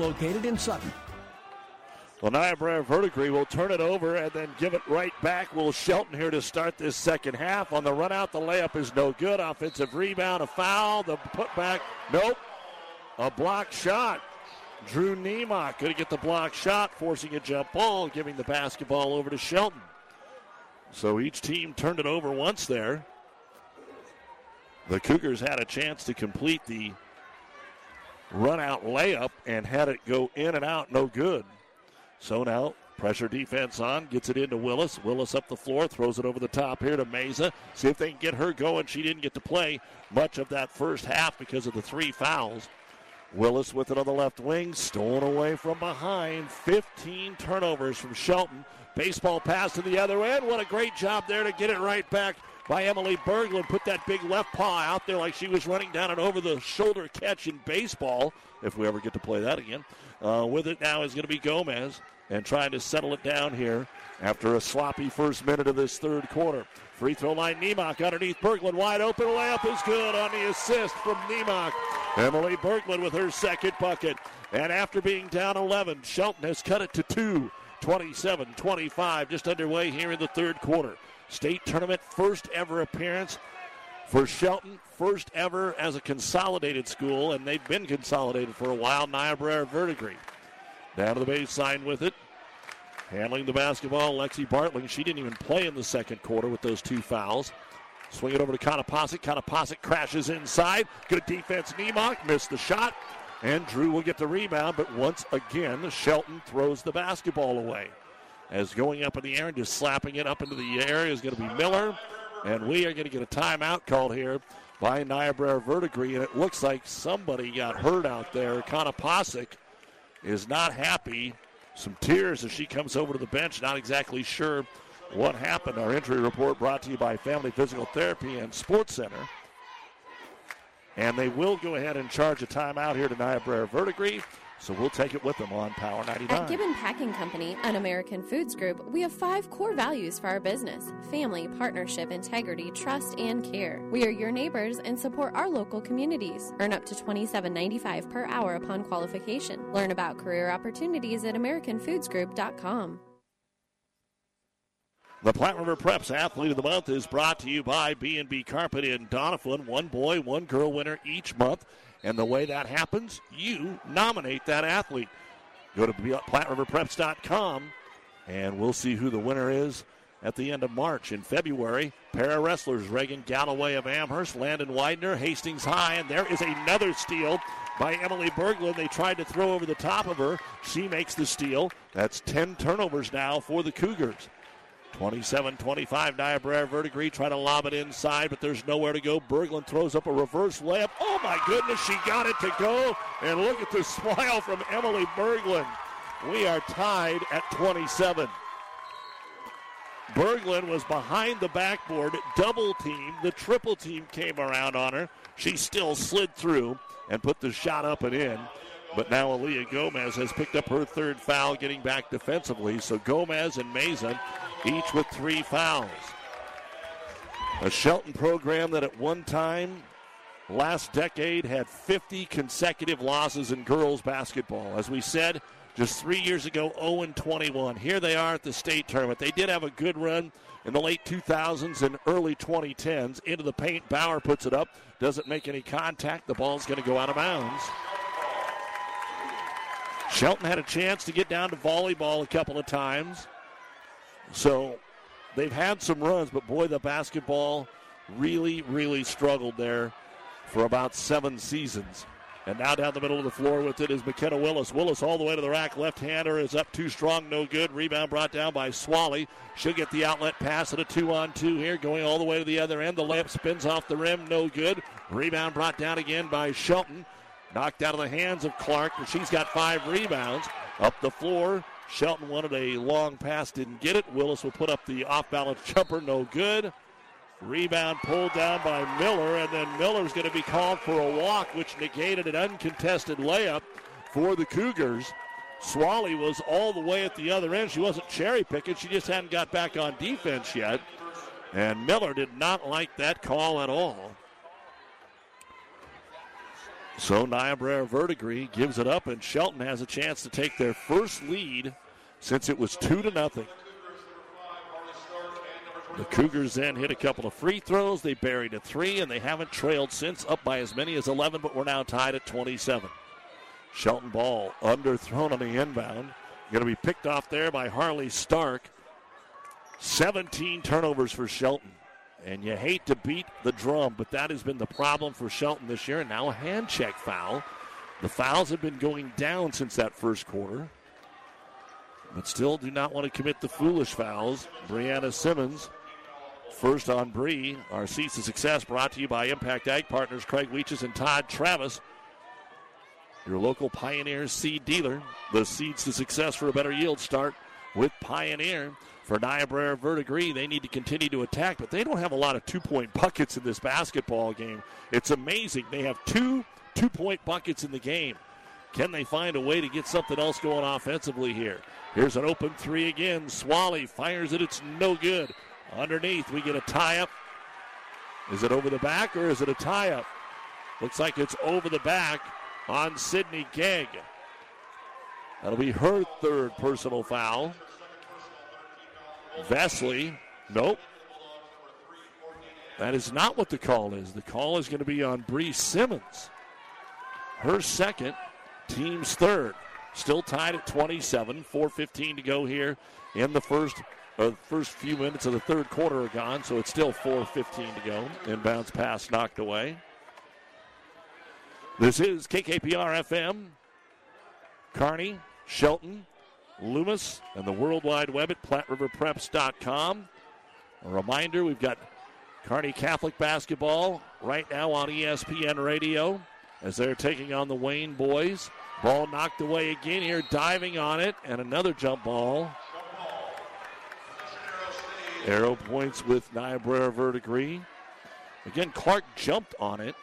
located in Sutton. Well, Niobrara Verdigre will turn it over and then give it right back. Will Shelton here to start this second half. On the run out, the layup is no good. Offensive rebound, a foul, the putback, nope. A blocked shot. Drew Nemok going to get the block shot, forcing a jump ball, giving the basketball over to Shelton. So each team turned it over once there. The Cougars had a chance to complete the run-out layup and had it go in and out, no good. So now pressure defense on, gets it into Willis. Willis up the floor, throws it over the top here to Meza. See if they can get her going. She didn't get to play much of that first half because of the three fouls. Willis with it on the left wing, stolen away from behind. fifteen turnovers from Shelton. Baseball pass to the other end. What a great job there to get it right back by Emily Berglund. Put that big left paw out there like she was running down an over-the-shoulder catch in baseball, if we ever get to play that again. Uh, with it now is going to be Gomez, and trying to settle it down here after a sloppy first minute of this third quarter. Free throw line, Nemok underneath Berglund, wide open, layup is good on the assist from Nemok. Emily Berglund with her second bucket. And after being down eleven, Shelton has cut it to two, twenty-seven twenty-five, just underway here in the third quarter. State tournament first ever appearance for Shelton, first ever as a consolidated school, and they've been consolidated for a while, Niobrara Verdigre. Down to the baseline with it. Handling the basketball, Lexi Bartling. She didn't even play in the second quarter with those two fouls. Swing it over to Konopasek. Konopasek crashes inside. Good defense, Nemok. Missed the shot. And Drew will get the rebound, but once again, Shelton throws the basketball away. As going up in the air and just slapping it up into the air is going to be Miller. And we are going to get a timeout called here by Niobrara Verdigre. And it looks like somebody got hurt out there. Konopasek is not happy. Some tears as she comes over to the bench. Not exactly sure what happened. Our injury report brought to you by Family Physical Therapy and Sports Center. And they will go ahead and charge a timeout here to Niobrara Verdigre. So we'll take it with them on Power ninety-nine. At Gibbon Packing Company, an American Foods Group, we have five core values for our business: family, partnership, integrity, trust, and care. We are your neighbors and support our local communities. Earn up to twenty-seven dollars and ninety-five cents per hour upon qualification. Learn about career opportunities at American Foods Group dot com. The Platte River Preps Athlete of the Month is brought to you by B and B Carpet in Doniphan. One boy, one girl winner each month. And the way that happens, you nominate that athlete. Go to Platte River Preps dot com, and we'll see who the winner is at the end of March. In February, para wrestlers Reagan Galloway of Amherst, Landon Widener, Hastings High, and there is another steal by Emily Berglund. They tried to throw over the top of her. She makes the steal. That's ten turnovers now for the Cougars. twenty-seven twenty-five, Niobrara Verdigre trying to lob it inside, but there's nowhere to go. Berglund throws up a reverse layup. Oh, my goodness, she got it to go. And look at the smile from Emily Berglund. We are tied at twenty-seven. Berglund was behind the backboard, double team. The triple team came around on her. She still slid through and put the shot up and in. But now Aaliyah Gomez has picked up her third foul, getting back defensively. So Gomez and Meza each with three fouls. A Shelton program that at one time last decade had fifty consecutive losses in girls basketball. As we said just three years ago, oh and twenty-one. Here they are at the state tournament. They did have a good run in the late two thousands and early twenty tens. Into the paint, Bauer puts it up. Doesn't make any contact. The ball's going to go out of bounds. Shelton had a chance to get down to volleyball a couple of times. So they've had some runs, but boy, the basketball really, really struggled there for about seven seasons. And now down the middle of the floor with it is McKenna Willis. Willis all the way to the rack. Left-hander is up too strong, no good. Rebound brought down by Swally. She'll get the outlet pass at a two-on-two here, going all the way to the other end. The layup spins off the rim, no good. Rebound brought down again by Shelton. Knocked out of the hands of Clark, and she's got five rebounds. Up the floor, Shelton wanted a long pass, didn't get it. Willis will put up the off-balance jumper, no good. Rebound pulled down by Miller, and then Miller's going to be called for a walk, which negated an uncontested layup for the Cougars. Swally was all the way at the other end. She wasn't cherry-picking. She just hadn't got back on defense yet. And Miller did not like that call at all. So Niobrara Verdigre gives it up, and Shelton has a chance to take their first lead since it was two to nothing. The Cougars then hit a couple of free throws. They buried a three, and they haven't trailed since, up by as many as eleven, but we're now tied at twenty-seven. Shelton ball underthrown on the inbound. Going to be picked off there by Harley Stark. seventeen turnovers for Shelton. And you hate to beat the drum, but that has been the problem for Shelton this year. And now a hand check foul. The fouls have been going down since that first quarter. But still do not want to commit the foolish fouls. Brianna Simmons, first on Bree. Our Seats to Success brought to you by Impact Ag Partners, Craig Weeches and Todd Travis. Your local Pioneer seed dealer. The Seeds to Success for a better yield start with Pioneer. For Niobrara Verdigre, they need to continue to attack, but they don't have a lot of two-point buckets in this basketball game. It's amazing. They have two two-point buckets in the game. Can they find a way to get something else going offensively here? Here's an open three again. Swally fires it. It's no good. Underneath, we get a tie-up. Is it over the back or is it a tie-up? Looks like it's over the back on Sydney Gegg. That'll be her third personal foul. Vesley, nope. That is not what the call is. The call is going to be on Bree Simmons. Her second, team's third. Still tied at twenty-seven, four fifteen to go here in the first uh, first few minutes of the third quarter are gone, so it's still four fifteen to go. Inbounds pass knocked away. This is K K P R F M. Kearney, Shelton, Loomis, and the World Wide Web at Platte River Preps dot com. A reminder, we've got Kearney Catholic basketball right now on E S P N Radio as they're taking on the Wayne boys. Ball knocked away again here, diving on it, and another jump ball. Arrow points with Niobrara Verdigre. Again, Clark jumped on it.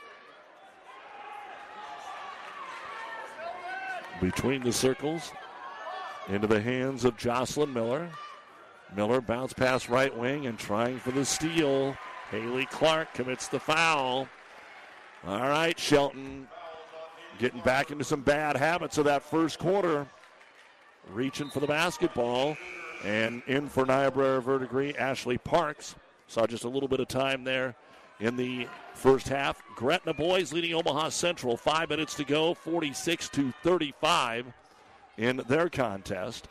Between the circles, into the hands of Jocelyn Miller. Miller bounce pass right wing and trying for the steal. Haley Clark commits the foul. All right, Shelton getting back into some bad habits of that first quarter. Reaching for the basketball. And in for Niobrara Verdigre, Ashley Parks. Saw just a little bit of time there in the first half. Gretna boys leading Omaha Central. Five minutes to go, forty-six to thirty-five in their contest.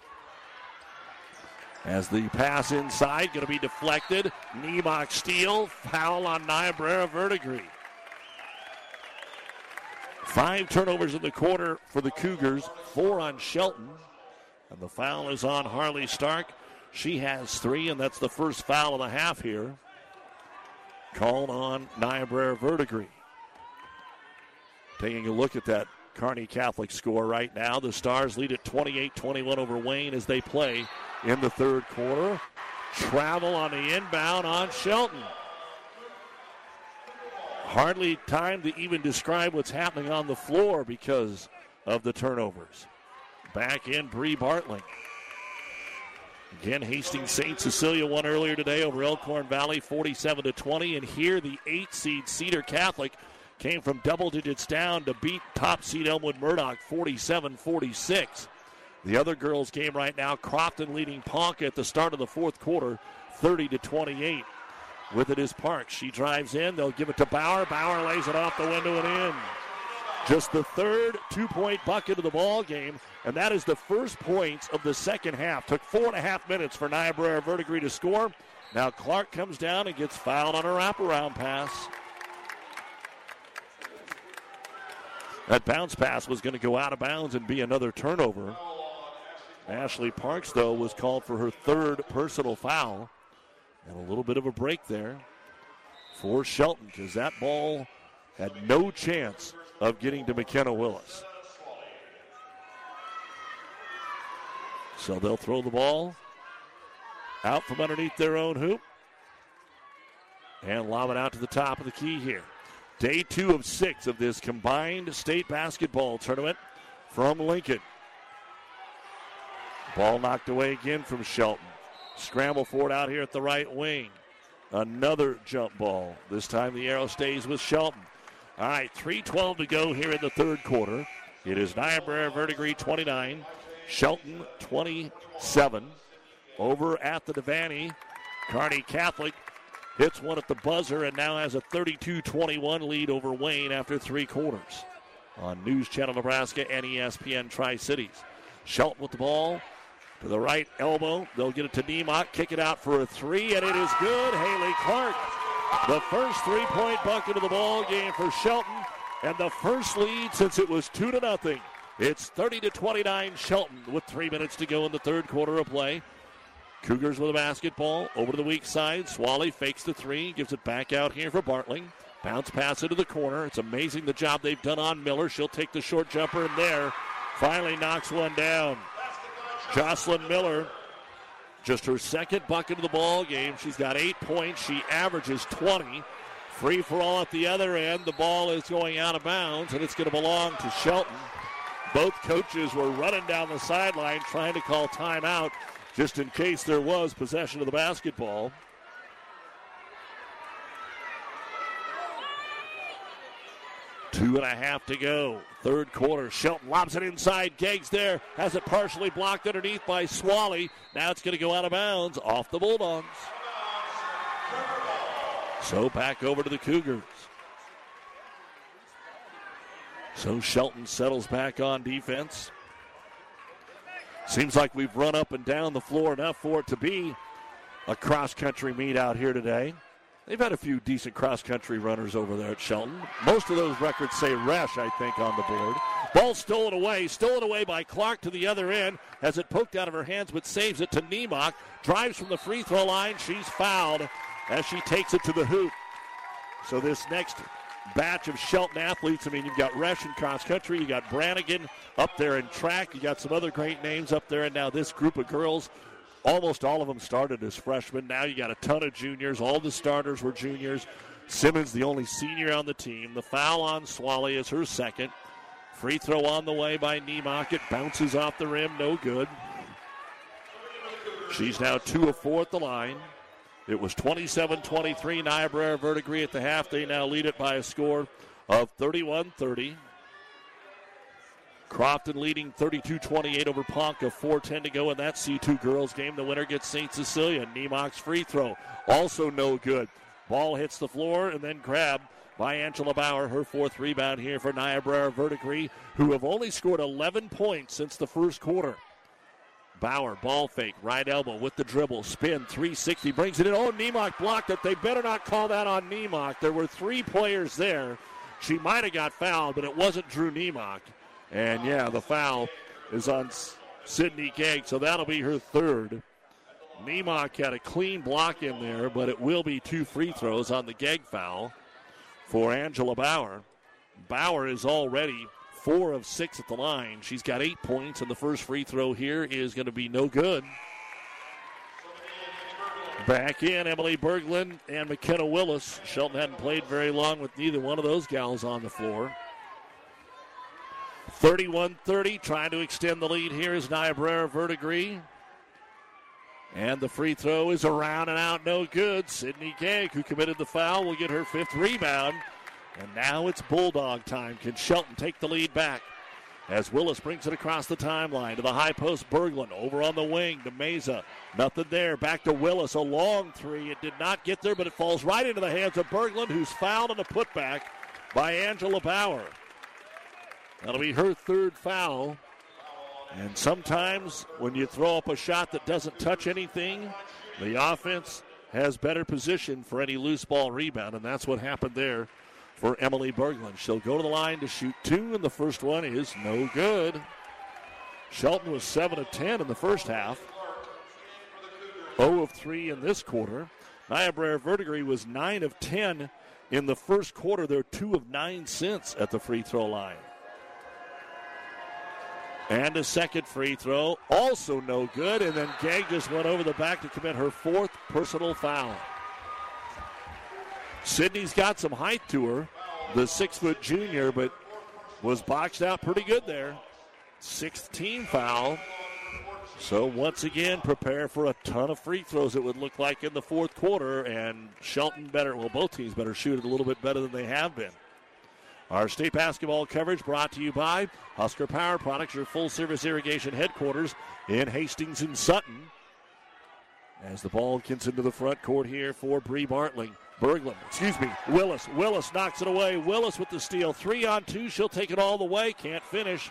As the pass inside, going to be deflected. Nemok steal, foul on Niobrara Verdigre. Five turnovers in the quarter for the Cougars, four on Shelton. And the foul is on Harley Stark. She has three, and that's the first foul of the half here. Called on Niobrara Verdigre. Taking a look at that Kearney Catholic score right now. The Stars lead at twenty-eight twenty-one over Wayne as they play in the third quarter. Travel on the inbound on Shelton. Hardly time to even describe what's happening on the floor because of the turnovers. Back in Bree Bartling. Again, Hastings Saint Cecilia won earlier today over Elkhorn Valley, forty-seven to twenty. And here the eight-seed Cedar Catholic came from double digits down to beat top-seed Elmwood Murdoch, forty-seven forty-six. The other girls' game right now, Crofton leading Ponca at the start of the fourth quarter, thirty to twenty-eight. With it is Parks. She drives in. They'll give it to Bauer. Bauer lays it off the window and in. Just the third two-point bucket of the ball game, and that is the first points of the second half. Took four and a half minutes for Niobrara Verdigre to score. Now Clark comes down and gets fouled on her wraparound pass. That bounce pass was going to go out of bounds and be another turnover. Ashley Parks, though, was called for her third personal foul. And a little bit of a break there for Shelton because that ball had no chance of getting to McKenna Willis. So they'll throw the ball out from underneath their own hoop and lob it out to the top of the key here. Day two of six of this combined state basketball tournament from Lincoln. Ball knocked away again from Shelton. Scramble for it out here at the right wing. Another jump ball. This time the arrow stays with Shelton. All right, three twelve to go here in the third quarter. It is Niobrara Verdigre twenty-nine, Shelton twenty-seven. Over at the Devaney, Kearney Catholic hits one at the buzzer and now has a thirty-two twenty-one lead over Wayne after three quarters. on News Channel Nebraska and E S P N Tri-Cities. Shelton with the ball to the right elbow. They'll get it to Nemot, kick it out for a three, and it is good. Haley Clark, the first three-point bucket of the ball game for Shelton, and the first lead since it was two to nothing. It's thirty to twenty-nine, Shelton, with three minutes to go in the third quarter of play. Cougars with a basketball over to the weak side. Swally fakes the three, gives it back out here for Bartling. Bounce pass into the corner. It's amazing the job they've done on Miller. She'll take the short jumper in there. Finally knocks one down. Jocelyn Miller, just her second bucket of the ball game. She's got eight points. She averages twenty. Free for all at the other end. The ball is going out of bounds, and it's going to belong to Shelton. Both coaches were running down the sideline trying to call timeout just in case there was possession of the basketball. Two and a half to go. Third quarter. Shelton lobs it inside. Gegg's there. Has it partially blocked underneath by Swally. Now it's going to go out of bounds off the Bulldogs. So back over to the Cougars. So Shelton settles back on defense. Seems like we've run up and down the floor enough for it to be a cross-country meet out here today. They've had a few decent cross-country runners over there at Shelton. Most of those records say Resch, I think, on the board. Ball stolen away. Stolen away by Clark to the other end. Has it poked out of her hands, but saves it to Nemok. Drives from the free throw line. She's fouled as she takes it to the hoop. So this next batch of Shelton athletes, I mean, you've got Resch in cross-country, you got Brannigan up there in track, you got some other great names up there, and now this group of girls, almost all of them started as freshmen. Now you got a ton of juniors. All the starters were juniors. Simmons, the only senior on the team. The foul on Swally is her second. Free throw on the way by Nemok. It bounces off the rim, no good. She's now two of four at the line. It was twenty-seven twenty-three, Niobrara Verdigre at the half. They now lead it by a score of thirty-one thirty. Crofton leading thirty-two twenty-eight over Ponca, four ten to go in that C two girls game. The winner gets Saint Cecilia. Nemok's free throw, also no good. Ball hits the floor and then grabbed by Angela Bauer, her fourth rebound here for Niobrara Verdigre, who have only scored eleven points since the first quarter. Bauer, ball fake, right elbow with the dribble, spin, three sixty, brings it in. Oh, Nemok blocked it. They better not call that on Nemok. There were three players there. She might have got fouled, but it wasn't Drew Nemok. And, yeah, the foul is on Sydney Gegg, so that'll be her third. Nemok had a clean block in there, but it will be two free throws on the Gegg foul for Angela Bauer. Bauer is already four of six at the line. She's got eight points, and the first free throw here is going to be no good. Back in, Emily Berglund and McKenna Willis. Shelton hadn't played very long with neither one of those gals on the floor. thirty-one thirty, trying to extend the lead here is Niobrara Verdigre. And the free throw is around and out, no good. Sydney Gegg, who committed the foul, will get her fifth rebound. And now it's Bulldog time. Can Shelton take the lead back? As Willis brings it across the timeline to the high post, Berglund over on the wing to Meza. Nothing there. Back to Willis. A long three. It did not get there, but it falls right into the hands of Berglund, who's fouled on a putback by Angela Bauer. That'll be her third foul. And sometimes when you throw up a shot that doesn't touch anything, the offense has better position for any loose ball rebound, and that's what happened there for Emily Berglund. She'll go to the line to shoot two, and the first one is no good. Shelton was seven of ten in the first half. oh of three in this quarter. Niobrara Verdigre was nine of ten in the first quarter. They're two of nine since at the free throw line. And a second free throw, also no good, and then Gegg just went over the back to commit her fourth personal foul. Sydney's got some height to her, the six-foot junior, but was boxed out pretty good there. Sixth team foul. So once again, prepare for a ton of free throws, it would look like, in the fourth quarter, and Shelton better, well, both teams better shoot it a little bit better than they have been. Our state basketball coverage brought to you by Husker Power Products, your full-service irrigation headquarters in Hastings and Sutton. as the ball gets into the front court here for Bree Bartling. Berglund, excuse me, Willis. Willis knocks it away. Willis with the steal. Three on two. She'll take it all the way. Can't finish.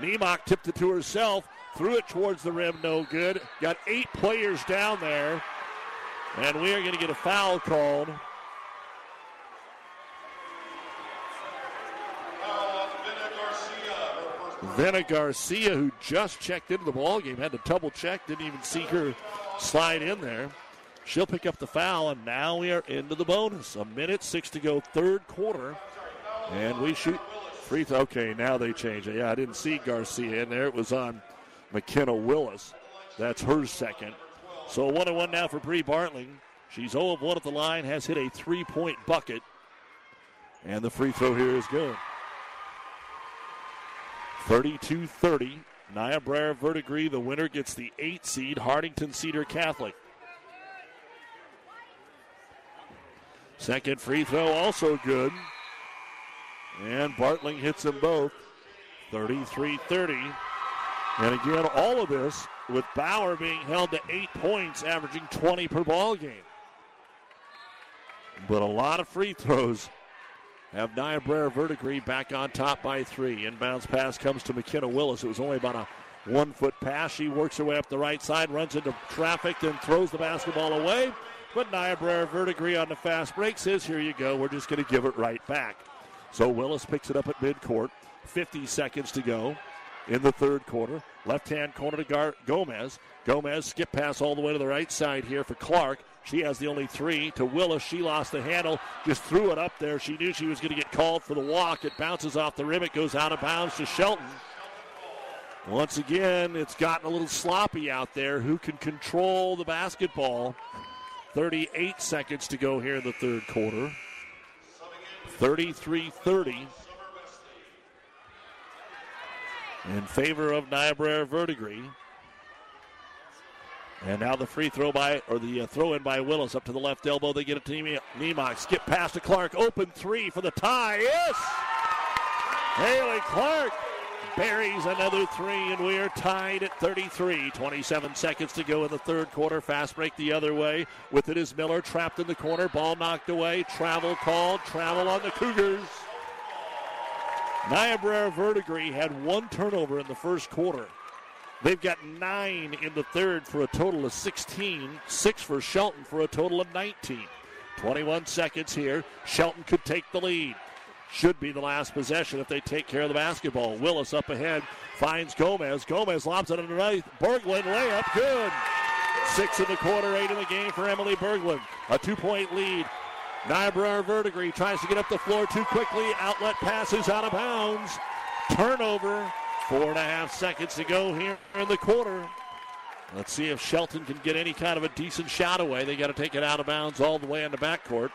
Nemok tipped it to herself. Threw it towards the rim. No good. Got eight players down there. And we are going to get a foul called. Venna Garcia, who just checked into the ballgame, had to double check, didn't even see her slide in there. She'll pick up the foul, and now we are into the bonus. A minute, six to go, third quarter, and we shoot free throw. Okay, now they change it. Yeah, I didn't see Garcia in there. It was on McKenna Willis. That's her second. So one and one now for Bree Bartling. She's oh of one at the line, has hit a three-point bucket, and the free throw here is good. thirty-two thirty, Niobrara Verdigre, the winner, gets the eight seed, Hartington Cedar Catholic. Second free throw also good. And Bartling hits them both, thirty-three thirty. And again, all of this with Bauer being held to eight points, averaging twenty per ball game. But a lot of free throws have Niobrara Verdigre back on top by three. Inbounds pass comes to McKenna Willis. It was only about a one-foot pass. She works her way up the right side, runs into traffic, then throws the basketball away. But Niobrara Verdigre on the fast break says, here you go, we're just going to give it right back. So Willis picks it up at midcourt. fifty seconds to go in the third quarter. Left-hand corner to Gar- Gomez. Gomez skip pass all the way to the right side here for Clark. She has the only three to Willis. She lost the handle, just threw it up there. She knew she was going to get called for the walk. It bounces off the rim. It goes out of bounds to Shelton. Once again, it's gotten a little sloppy out there. Who can control the basketball? thirty-eight seconds to go here in the third quarter. thirty-three thirty. In favor of Niobrara Verdigre. And now the free throw by, or the throw in by Willis up to the left elbow. They get it to Nemok. Skip pass to Clark. Open three for the tie. Yes! Haley Clark buries another three, and we are tied at thirty-three. twenty-seven seconds to go in the third quarter. Fast break the other way. With it is Miller, trapped in the corner. Ball knocked away. Travel called. Travel on the Cougars. Niobrara Verdigre had one turnover in the first quarter. They've got nine in the third for a total of sixteen. Six for Shelton for a total of nineteen. twenty-one seconds here. Shelton could take the lead. Should be the last possession if they take care of the basketball. Willis up ahead. Finds Gomez. Gomez lobs it underneath. Berglund layup. Good. Six in the quarter, eight in the game for Emily Berglund. A two-point lead. Niobrara Verdigre tries to get up the floor too quickly. Outlet passes out of bounds. Turnover. Four and a half seconds to go here in the quarter. Let's see if Shelton can get any kind of a decent shot away. They got to take it out of bounds all the way in the backcourt.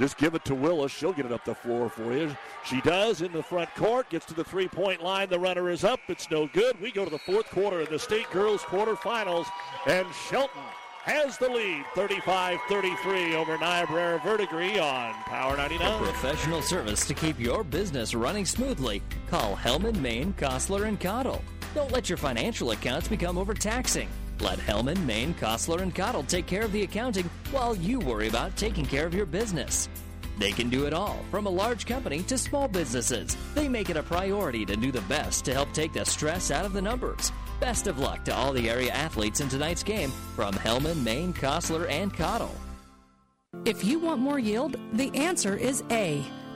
Just give it to Willis. She'll get it up the floor for you. She does in the front court. Gets to the three-point line. The runner is up. It's no good. We go to the fourth quarter of the state girls quarterfinals. And Shelton has the lead, thirty-five thirty-three over Niobrara Verdigre on Power ninety-nine. For professional service to keep your business running smoothly, call Hellman, Main, Kostler, and Cottle. Don't let your financial accounts become overtaxing. Let Hellman, Main, Kostler, and Cottle take care of the accounting while you worry about taking care of your business. They can do it all, from a large company to small businesses. They make it a priority to do the best to help take the stress out of the numbers. Best of luck to all the area athletes in tonight's game from Hellman, Main, Kostler, and Cottle. If you want more yield, the answer is A.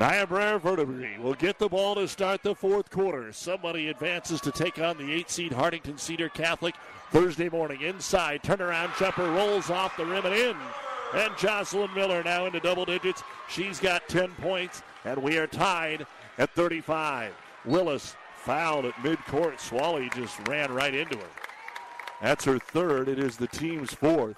Niobrara Verdigre will get the ball to start the fourth quarter. Somebody advances to take on the eight-seed Hartington Cedar Catholic Thursday morning. Inside, turnaround, Shepard rolls off the rim and in. And Jocelyn Miller now into double digits. She's got ten points, and we are tied at thirty-five. Willis fouled at midcourt. Swally just ran right into her. That's her third. It is the team's fourth.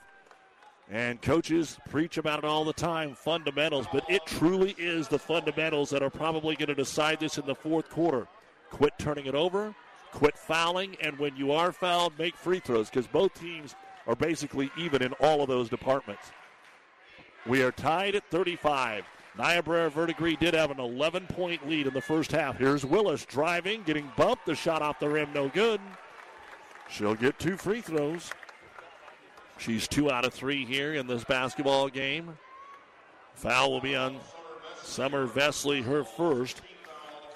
And coaches preach about it all the time, fundamentals, but it truly is the fundamentals that are probably going to decide this in the fourth quarter. Quit turning it over, quit fouling, and when you are fouled, make free throws, because both teams are basically even in all of those departments. We are tied at thirty-five. Niobrara Verdigre did have an eleven-point lead in the first half. Here's Willis driving, getting bumped, the shot off the rim, no good. She'll get two free throws. She's two out of three here in this basketball game. Foul will be on Summer Vesley, her first.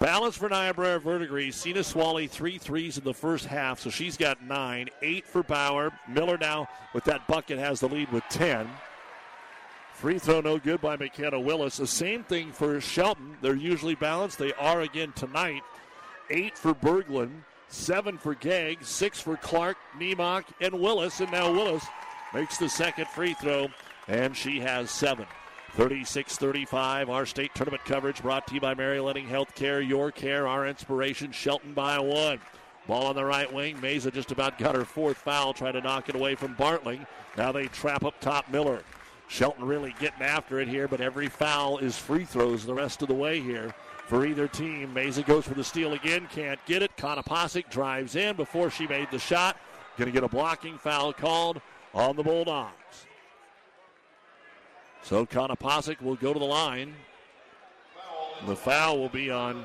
Balance for Niobrara Verdigre. Sina Swally, three threes in the first half, so she's got nine. Eight for Bauer. Miller now with that bucket has the lead with ten. Free throw no good by McKenna Willis. The same thing for Shelton. They're usually balanced. They are again tonight. Eight for Berglund. Seven for Gegg. Six for Clark, Nemok, and Willis. And now Willis makes the second free throw, and she has seven. thirty-six thirty-five, our state tournament coverage brought to you by Mary Lenning Healthcare, your care, our inspiration. Shelton by one. Ball on the right wing. Meza just about got her fourth foul, trying to knock it away from Bartling. Now they trap up top Miller. Shelton really getting after it here, but every foul is free throws the rest of the way here for either team. Meza goes for the steal again, can't get it. Konopasek drives in before she made the shot. Going to get a blocking foul called on the Bulldogs. So Konopasek will go to the line. The foul will be on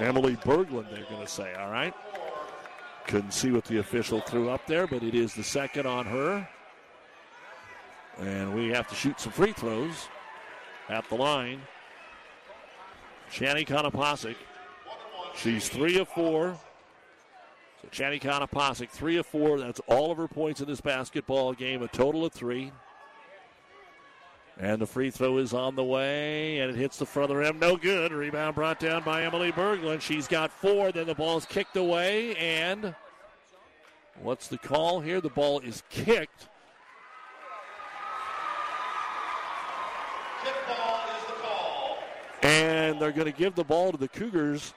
Emily Berglund, they're going to say, all right. Couldn't see what the official threw up there, but it is the second on her. And we have to shoot some free throws at the line. Shani Konopasek, she's three of four. So Shani Konopasek, three of four. That's all of her points in this basketball game, a total of three. And the free throw is on the way, and it hits the front of the rim. No good. Rebound brought down by Emily Berglund. She's got four. Then the ball's kicked away, and what's the call here? The ball is kicked. And they're going to give the ball to the Cougars.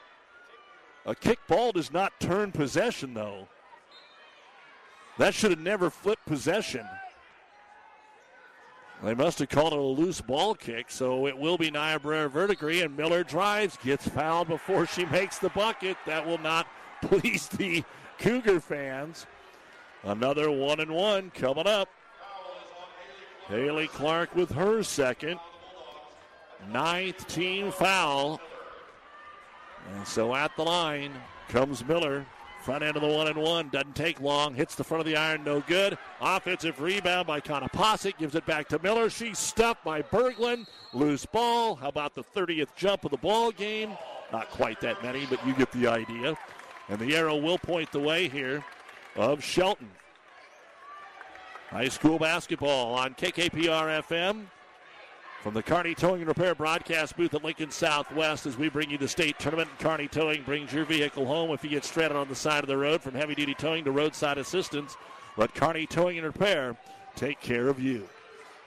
A kick ball does not turn possession, though. That should have never flipped possession. They must have called it a loose ball kick, so it will be Niobrara Verdigre, and Miller drives, gets fouled before she makes the bucket. That will not please the Cougar fans. Another one and one coming up. Haley Clark with her second. Ninth team foul. And so at the line comes Miller. Front end of the one and one. Doesn't take long. Hits the front of the iron. No good. Offensive rebound by Konopasek. Gives it back to Miller. She's stuffed by Berglund. Loose ball. How about the thirtieth jump of the ball game? Not quite that many, but you get the idea. And the arrow will point the way here of Shelton. High school basketball on K K P R F M. From the Kearney Towing and Repair broadcast booth at Lincoln Southwest as we bring you the state tournament. Kearney Towing brings your vehicle home if you get stranded on the side of the road. From heavy-duty towing to roadside assistance, let Kearney Towing and Repair take care of you.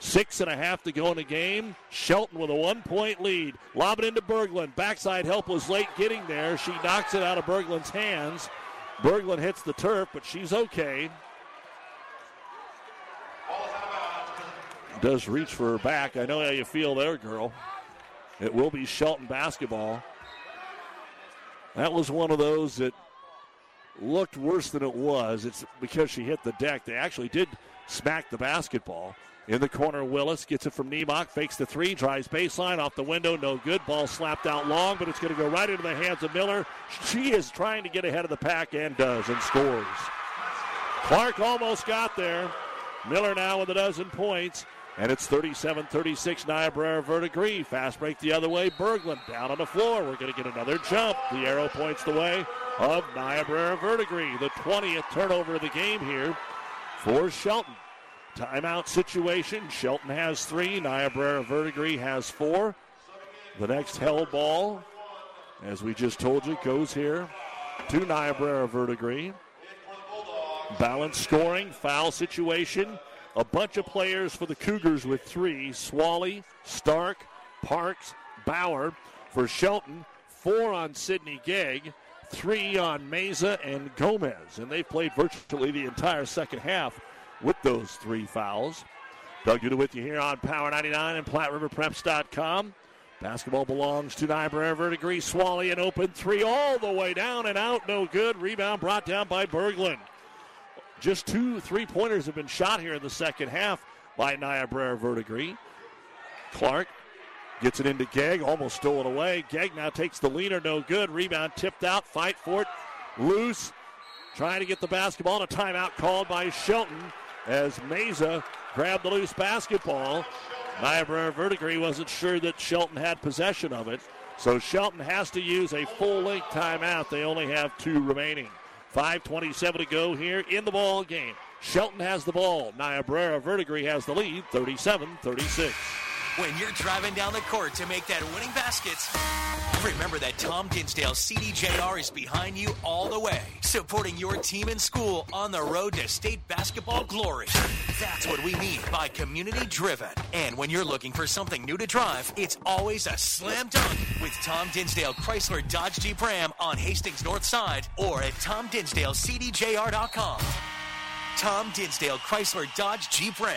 Six and a half to go in the game. Shelton with a one-point lead. Lob it into Berglund. Backside help was late getting there. She knocks it out of Berglund's hands. Berglund hits the turf, but she's okay. Does reach for her back. I know how you feel there, girl. It will be Shelton basketball. That was one of those that looked worse than it was. It's because she hit the deck. They actually did smack the basketball. In the corner, Willis gets it from Niemock, fakes the three, drives baseline, off the window, no good. Ball slapped out long, but it's going to go right into the hands of Miller. She is trying to get ahead of the pack and does, and scores. Clark almost got there. Miller now with a dozen points, and it's thirty-seven thirty-six, Niobrara Verdigre. Fast break the other way, Berglund down on the floor. We're going to get another jump. The arrow points the way of Niobrara Verdigre. The twentieth turnover of the game here for Shelton. Timeout situation. Shelton has three. Niobrara Verdigre has four. The next held ball, as we just told you, goes here to Niobrara Verdigre. Balanced scoring, foul situation. A bunch of players for the Cougars with three. Swally, Stark, Parks, Bauer. For Shelton, four on Sydney Gegg, three on Meza and Gomez. And they played virtually the entire second half with those three fouls. Doug Duda with you here on Power ninety-nine and Platte River Preps dot com. Basketball belongs to Niobrara Verdigre. Swally, an open three all the way down and out. No good. Rebound brought down by Berglund. Just two three-pointers have been shot here in the second half by Niobrara Verdigre. Clark gets it into Gegg, almost stolen away. Gegg now takes the leaner, no good. Rebound tipped out, fight for it, loose. Trying to get the basketball, and a timeout called by Shelton as Meza grabbed the loose basketball. Niobrara Verdigre wasn't sure that Shelton had possession of it, so Shelton has to use a full-length timeout. They only have two remaining. five twenty-seven to go here in the ball game. Shelton has the ball. Niobrara Verdigre has the lead, thirty-seven thirty-six. When you're driving down the court to make that winning basket, remember that Tom Dinsdale C D J R is behind you all the way, supporting your team and school on the road to state basketball glory. That's what we mean by community-driven. And when you're looking for something new to drive, it's always a slam dunk with Tom Dinsdale Chrysler Dodge Jeep Ram on Hastings North Side or at tom dinsdale c d j r dot com. Tom Dinsdale Chrysler Dodge Jeep Ram.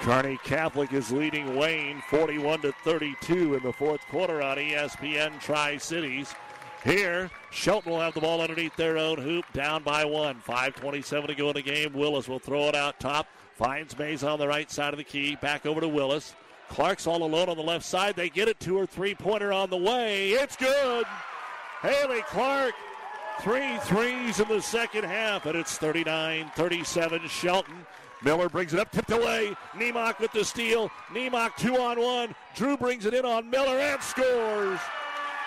Kearney Catholic is leading Wayne forty-one to thirty-two in the fourth quarter on E S P N Tri-Cities. Here, Shelton will have the ball underneath their own hoop, down by one. five twenty-seven to go in the game. Willis will throw it out top. Finds Mays on the right side of the key. Back over to Willis. Clark's all alone on the left side. They get it to her, three-pointer on the way. It's good. Haley Clark, three threes in the second half, and it's thirty-nine thirty-seven Shelton. Miller brings it up, tipped away. Niemock with the steal. Niemock two on one. Drew brings it in on Miller and scores.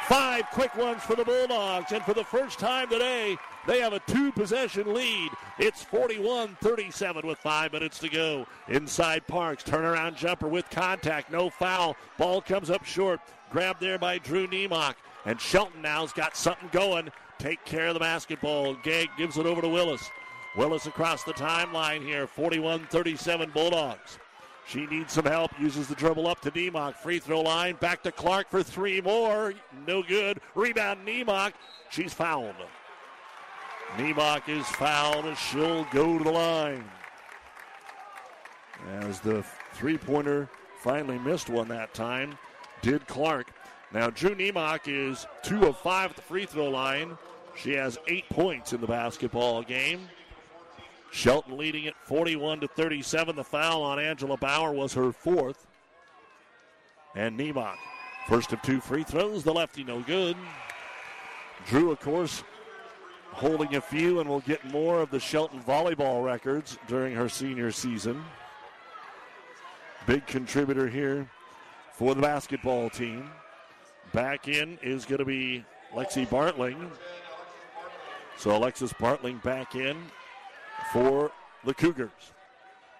Five quick ones for the Bulldogs. And for the first time today, they have a two-possession lead. It's forty-one thirty-seven with five minutes to go. Inside Parks, turnaround jumper with contact. No foul. Ball comes up short. Grabbed there by Drew Niemock. And Shelton now's got something going. Take care of the basketball. Gegg gives it over to Willis. Willis across the timeline here, forty-one thirty-seven Bulldogs. She needs some help, uses the dribble up to Niemock. Free throw line, back to Clark for three more. No good. Rebound, Niemock. She's fouled. Niemock is fouled, and she'll go to the line. As the three-pointer finally missed one that time, did Clark. Now, Drew Niemock is two of five at the free throw line. She has eight points in the basketball game. Shelton leading it forty-one to thirty-seven. The foul on Angela Bauer was her fourth. And Niemock, first of two free throws. The lefty no good. Drew, of course, holding a few and will get more of the Shelton volleyball records during her senior season. Big contributor here for the basketball team. Back in is going to be Lexi Bartling. So Alexis Bartling back in for the Cougars.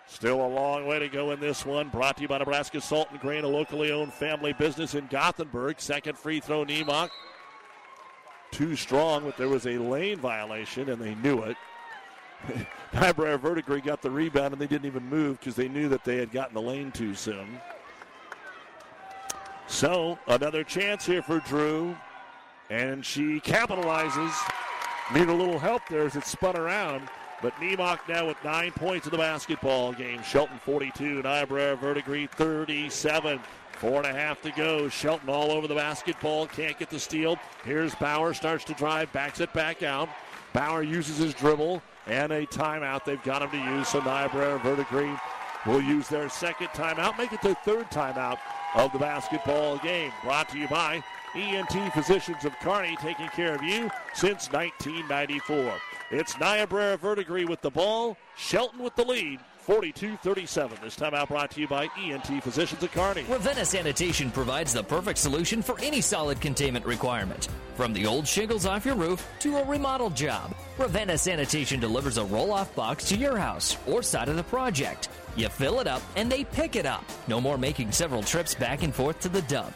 Still a long way to go in this one. Brought to you by Nebraska Salt and Grain, a locally owned family business in Gothenburg. Second free throw, Niemock. Too strong, but there was a lane violation, and they knew it. Niobrara Verdigre got the rebound, and they didn't even move because they knew that they had gotten the lane too soon. So another chance here for Drew, and she capitalizes. Need a little help there as it's spun around. But Nemok now with nine points in the basketball game. Shelton forty-two, Niobrara Verdigre thirty-seven. Four and a half to go. Shelton all over the basketball. Can't get the steal. Here's Bauer. Starts to drive. Backs it back out. Bauer uses his dribble. And a timeout they've got him to use. So Niobrara Verdigre will use their second timeout. Make it their third timeout of the basketball game. Brought to you by E N T Physicians of Kearney, taking care of you since nineteen ninety-four. It's Niobrara Verdigre with the ball. Shelton with the lead. forty-two thirty-seven. This timeout brought to you by E N T Physicians of Kearney. Ravenna Sanitation provides the perfect solution for any solid containment requirement. From the old shingles off your roof to a remodeled job, Ravenna Sanitation delivers a roll-off box to your house or side of the project. You fill it up and they pick it up. No more making several trips back and forth to the dump.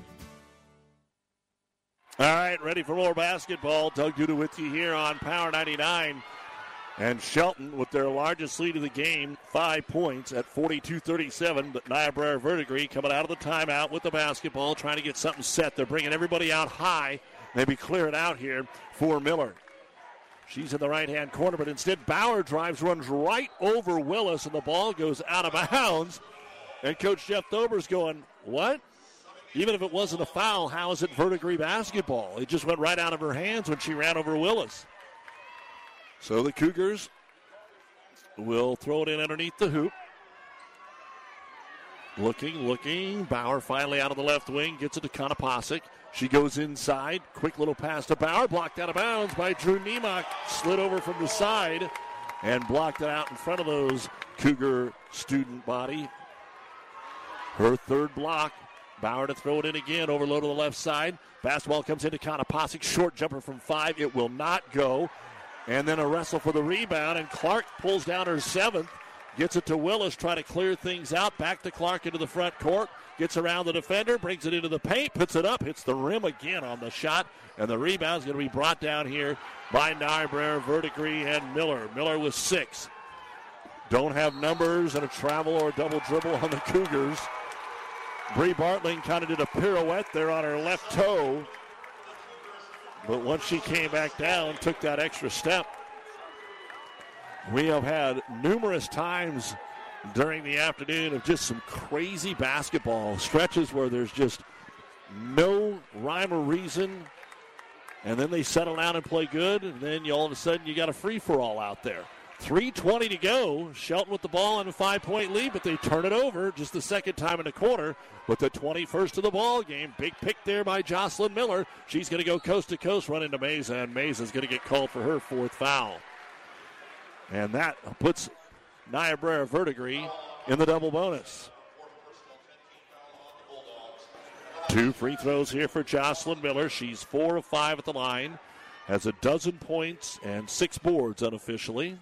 All right, ready for more basketball. Doug Duda with you here on Power ninety-nine. And Shelton with their largest lead of the game, five points at forty-two thirty-seven. But Niobrara Verdigre coming out of the timeout with the basketball, trying to get something set. They're bringing everybody out high. Maybe clear it out here for Miller. She's in the right-hand corner, but instead Bauer drives, runs right over Willis, and the ball goes out of bounds. And Coach Jeff Thober's going, what? Even if it wasn't a foul, how is it Verdigre basketball? It just went right out of her hands when she ran over Willis. So the Cougars will throw it in underneath the hoop. Looking, looking. Bauer finally out of the left wing, gets it to Konopasek. She goes inside. Quick little pass to Bauer. Blocked out of bounds by Drew Nemok. Slid over from the side and blocked it out in front of those Cougar student body. Her third block. Bauer to throw it in again, overload to the left side. Basketball comes into Konopasek, short jumper from five. It will not go. And then a wrestle for the rebound, and Clark pulls down her seventh. Gets it to Willis, trying to clear things out. Back to Clark into the front court. Gets around the defender, brings it into the paint, puts it up, hits the rim again on the shot. And the rebound's going to be brought down here by Niobrara Verdigre and Miller. Miller with six. Don't have numbers and a travel or a double dribble on the Cougars. Bree Bartling kind of did a pirouette there on her left toe. But once she came back down, took that extra step. We have had numerous times during the afternoon of just some crazy basketball stretches where there's just no rhyme or reason. And then they settle down and play good. And then you, all of a sudden you got a free-for-all out there. three twenty to go. Shelton with the ball and a five-point lead, but they turn it over just the second time in the quarter with the twenty-first of the ball game. Big pick there by Jocelyn Miller. She's going to go coast-to-coast, run into Meza, and Meza's going to get called for her fourth foul. And that puts Niobrara Verdigre in the double bonus. Two free throws here for Jocelyn Miller. She's four of five at the line, has a dozen points and six boards unofficially.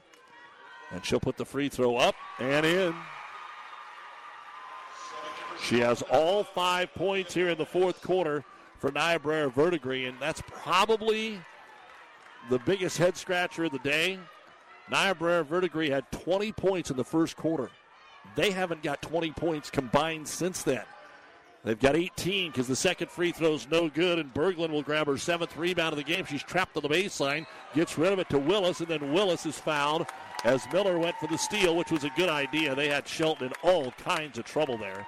And she'll put the free throw up and in. She has all five points here in the fourth quarter for Niobrara Verdigre, and that's probably the biggest head scratcher of the day. Niobrara Verdigre had twenty points in the first quarter. They haven't got twenty points combined since then. They've got eighteen because the second free throw's no good, and Berglund will grab her seventh rebound of the game. She's trapped on the baseline, gets rid of it to Willis, and then Willis is fouled as Miller went for the steal, which was a good idea. They had Shelton in all kinds of trouble there.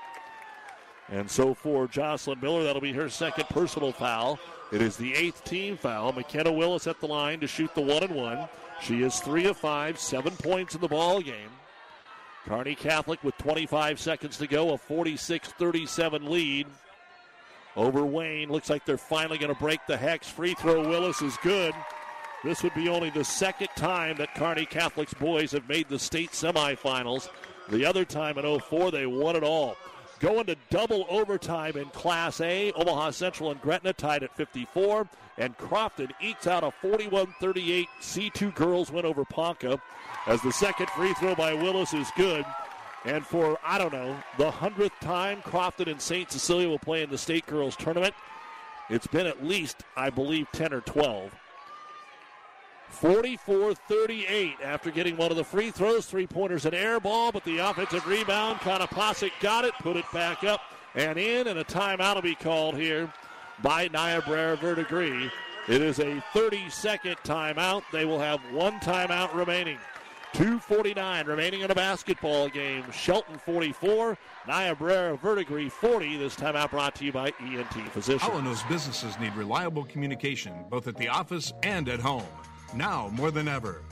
And so for Jocelyn Miller, that'll be her second personal foul. It is the eighth team foul. McKenna Willis at the line to shoot the one and one. She is three of five, seven points in the ball game. Kearney Catholic with twenty-five seconds to go, a forty-six thirty-seven lead over Wayne. Looks like they're finally going to break the hex. Free throw, Willis is good. This would be only the second time that Kearney Catholic's boys have made the state semifinals. The other time in oh four, they won it all. Going to double overtime in Class A. Omaha Central and Gretna tied at fifty-four. And Crofton ekes out a forty-one thirty-eight C two girls win over Ponca, as the second free throw by Willis is good. And for, I don't know, the hundredth time, Crofton and Saint Cecilia will play in the state girls tournament. It's been at least, I believe, ten or twelve. forty-four thirty-eight after getting one of the free throws, three-pointers an air ball, but the offensive rebound, Konopasek got it, put it back up and in, and a timeout will be called here by Niobrara Verdigre. It is a thirty-second timeout. They will have one timeout remaining. two forty-nine remaining in a basketball game. Shelton forty-four, Niobrara Verdigre forty. This timeout brought to you by E N T Physicians. Illinois businesses need reliable communication, both at the office and at home. Now more than ever.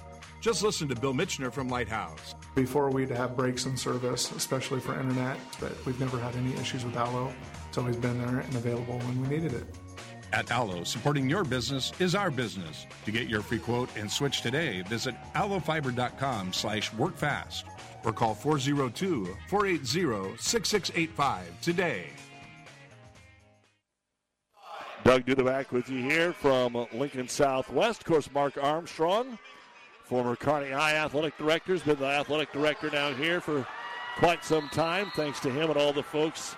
Just listen to Bill Michener from Lighthouse. Before, we'd have breaks in service, especially for internet, but we've never had any issues with Allo. It's always been there and available when we needed it. At Allo, supporting your business is our business. To get your free quote and switch today, visit allofiber.com slash workfast or call four oh two, four eight oh, six six eight five today. Doug Duda back with you here from Lincoln Southwest. Of course, Mark Armstrong, former Kearney High athletic director, has been the athletic director down here for quite some time. Thanks to him and all the folks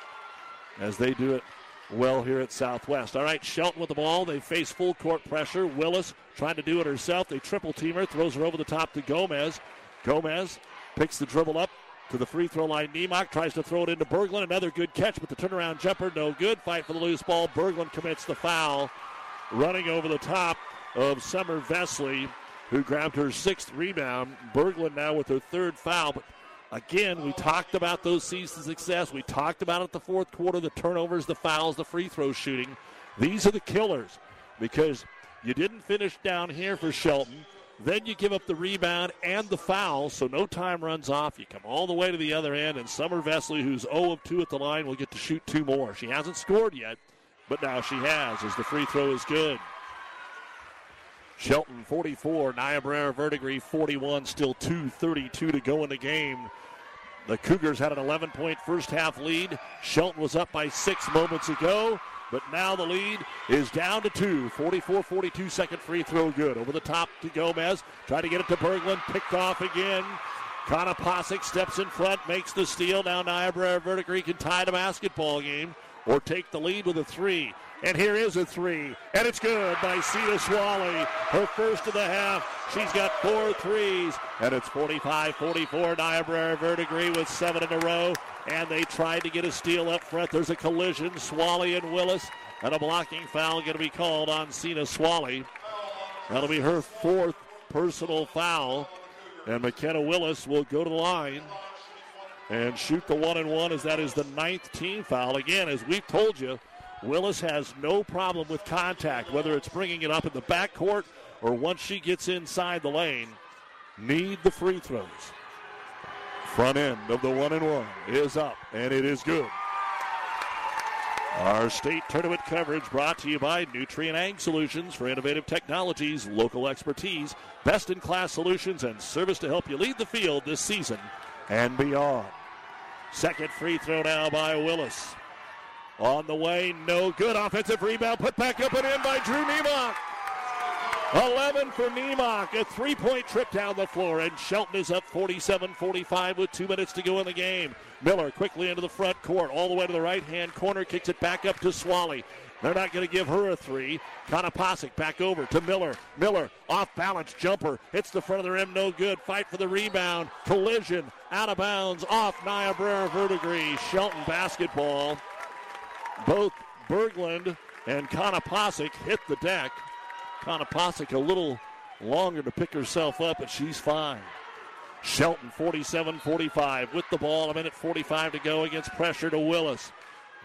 as they do it well here at Southwest. All right, Shelton with the ball. They face full court pressure. Willis trying to do it herself. They triple team her, throws her over the top to Gomez. Gomez picks the dribble up to the free throw line. Nemok tries to throw it into Berglund. Another good catch, but the turnaround jumper, no good. Fight for the loose ball. Berglund commits the foul, running over the top of Summer Vesley, who grabbed her sixth rebound. Berglund now with her third foul. But again, we talked about those season success. We talked about it the fourth quarter, the turnovers, the fouls, the free throw shooting. These are the killers, because you didn't finish down here for Shelton. Then you give up the rebound and the foul, so no time runs off. You come all the way to the other end, and Summer Vesley, who's oh of two at the line, will get to shoot two more. She hasn't scored yet, but now she has, as the free throw is good. Shelton forty-four, Niobrara Verdigre forty-one, still two thirty-two to go in the game. The Cougars had an eleven-point first-half lead. Shelton was up by six moments ago. But now the lead is down to two. forty-four forty-two, second free throw good. Over the top to Gomez. Tried to get it to Berglund. Picked off again. Konopasek steps in front, makes the steal. Now Niobrara Verdigre can tie the basketball game or take the lead with a three. And here is a three. And it's good by Sina Swally. Her first of the half. She's got four threes. And it's forty-five forty-four. Niobrara Verdigre with seven in a row. And they tried to get a steal up front. There's a collision. Swally and Willis. And a blocking foul going to be called on Sina Swally. That'll be her fourth personal foul. And McKenna Willis will go to the line and shoot the one and one, as that is the ninth team foul. Again, as we've told you, Willis has no problem with contact, whether it's bringing it up in the backcourt or once she gets inside the lane. Need the free throws. Front end of the one and one is up, and it is good. Our state tournament coverage brought to you by Nutrien Ag Solutions, for innovative technologies, local expertise, best-in-class solutions, and service to help you lead the field this season and beyond. Second free throw now by Willis. On the way, no good. Offensive rebound put back up and in by Drew Nemok. eleven for Nemok, a three-point trip down the floor, and Shelton is up forty-seven forty-five with two minutes to go in the game. Miller quickly into the front court, all the way to the right-hand corner, kicks it back up to Swally. They're not going to give her a three. Konopasek back over to Miller. Miller, off-balance jumper, hits the front of the rim, no good. Fight for the rebound, collision, out of bounds, off Niobrara Verdigre. Shelton basketball. Both Berglund and Konopasek hit the deck. Konopasek a little longer to pick herself up, but she's fine. Shelton forty-seven forty-five with the ball. A minute forty-five to go against pressure to Willis.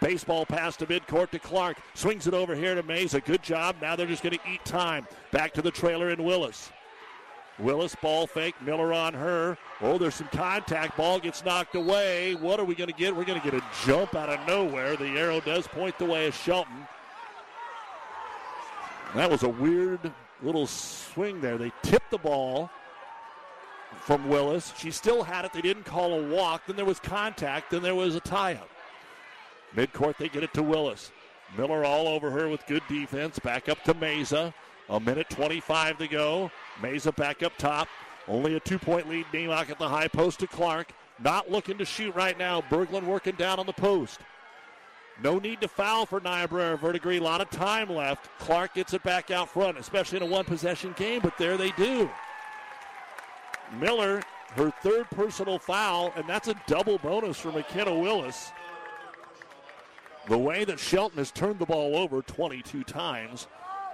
Baseball pass to midcourt to Clark. Swings it over here to Meza. Good job. Now they're just going to eat time. Back to the trailer in Willis. Willis ball fake. Miller on her. Oh, there's some contact. Ball gets knocked away. What are we going to get? We're going to get a jump out of nowhere. The arrow does point the way as Shelton. That was a weird little swing there. They tipped the ball from Willis. She still had it. They didn't call a walk. Then there was contact. Then there was a tie-up. Midcourt, they get it to Willis. Miller all over her with good defense. Back up to Meza. A minute twenty-five to go. Meza back up top. Only a two-point lead. Nailock at the high post to Clark. Not looking to shoot right now. Berglund working down on the post. No need to foul for Niobrara Verdigre. A lot of time left. Clark gets it back out front, especially in a one-possession game, but there they do. Miller, her third personal foul, and that's a double bonus for McKenna Willis. The way that Shelton has turned the ball over twenty-two times,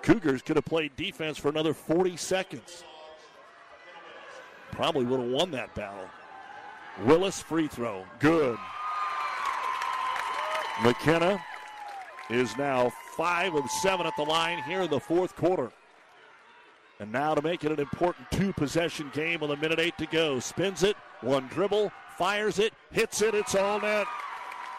Cougars could have played defense for another forty seconds. Probably would have won that battle. Willis free throw. Good. McKenna is now five of seven at the line here in the fourth quarter. And now to make it an important two-possession game with a minute eight to go. Spins it, one dribble, fires it, hits it, it's all net.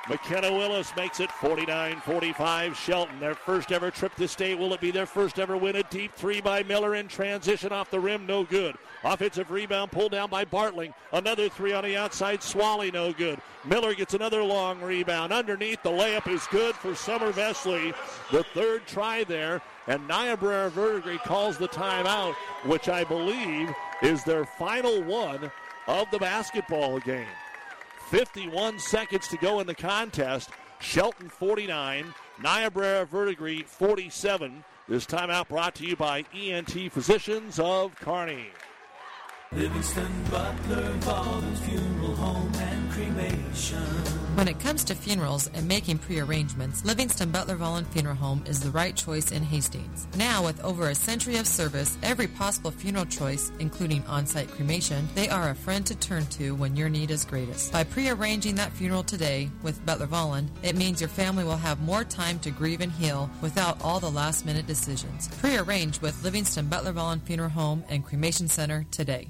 McKenna Willis makes it forty-nine forty-five. Shelton, their first ever trip to state. Will it be their first ever win? A deep three by Miller in transition off the rim. No good. Offensive rebound pulled down by Bartling. Another three on the outside. Swally, no good. Miller gets another long rebound. Underneath, the layup is good for Summer Vesley. The third try there. And Niobrara Verdigre calls the timeout, which I believe is their final one of the basketball game. fifty-one seconds to go in the contest. Shelton forty-nine, Niobrara Verdigre forty-seven. This timeout brought to you by E N T Physicians of Kearney. Livingston Butler Father's Funeral Home and Cremation. When it comes to funerals and making pre-arrangements, Livingston Butler Vollen Funeral Home is the right choice in Hastings. Now, with over a century of service, every possible funeral choice, including on-site cremation, they are a friend to turn to when your need is greatest. By pre-arranging that funeral today with Butler Vollen, it means your family will have more time to grieve and heal without all the last-minute decisions. Pre-arrange with Livingston Butler Vollen Funeral Home and Cremation Center today.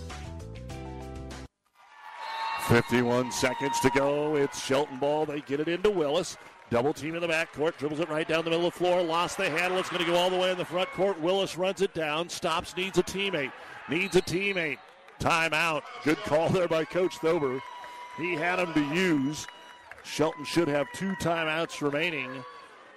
fifty-one seconds to go. It's Shelton ball. They get it into Willis. Double team in the backcourt. Dribbles it right down the middle of the floor. Lost the handle. It's going to go all the way in the front court. Willis runs it down. Stops. Needs a teammate. Needs a teammate. Timeout. Good call there by Coach Thober. He had him to use. Shelton should have two timeouts remaining.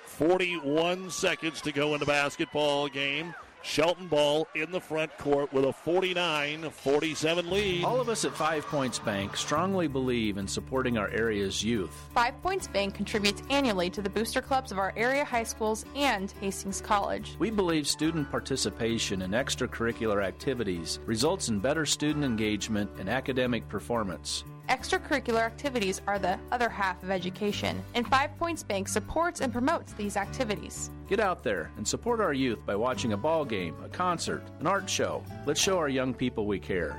forty-one seconds to go in the basketball game. Shelton ball in the front court with a forty-nine forty-seven lead. All of us at Five Points Bank strongly believe in supporting our area's youth. Five Points Bank contributes annually to the booster clubs of our area high schools and Hastings College. We believe student participation in extracurricular activities results in better student engagement and academic performance. Extracurricular activities are the other half of education, and Five Points Bank supports and promotes these activities. Get out there and support our youth by watching a ball game, a concert, an art show. Let's show our young people we care.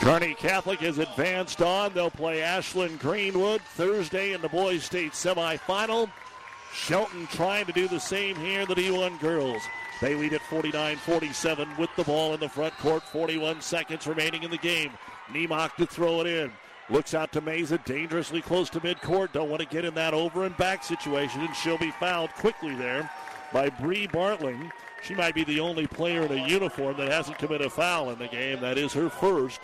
Kearney Catholic has advanced on. They'll play Ashland Greenwood Thursday in the boys' state semifinal. Shelton trying to do the same here, the D one girls. They lead at forty-nine forty-seven with the ball in the front court. forty-one seconds remaining in the game. Nemok to throw it in. Looks out to Meza, dangerously close to midcourt. Don't want to get in that over and back situation, and she'll be fouled quickly there by Bree Bartling. She might be the only player in a uniform that hasn't committed a foul in the game. That is her first.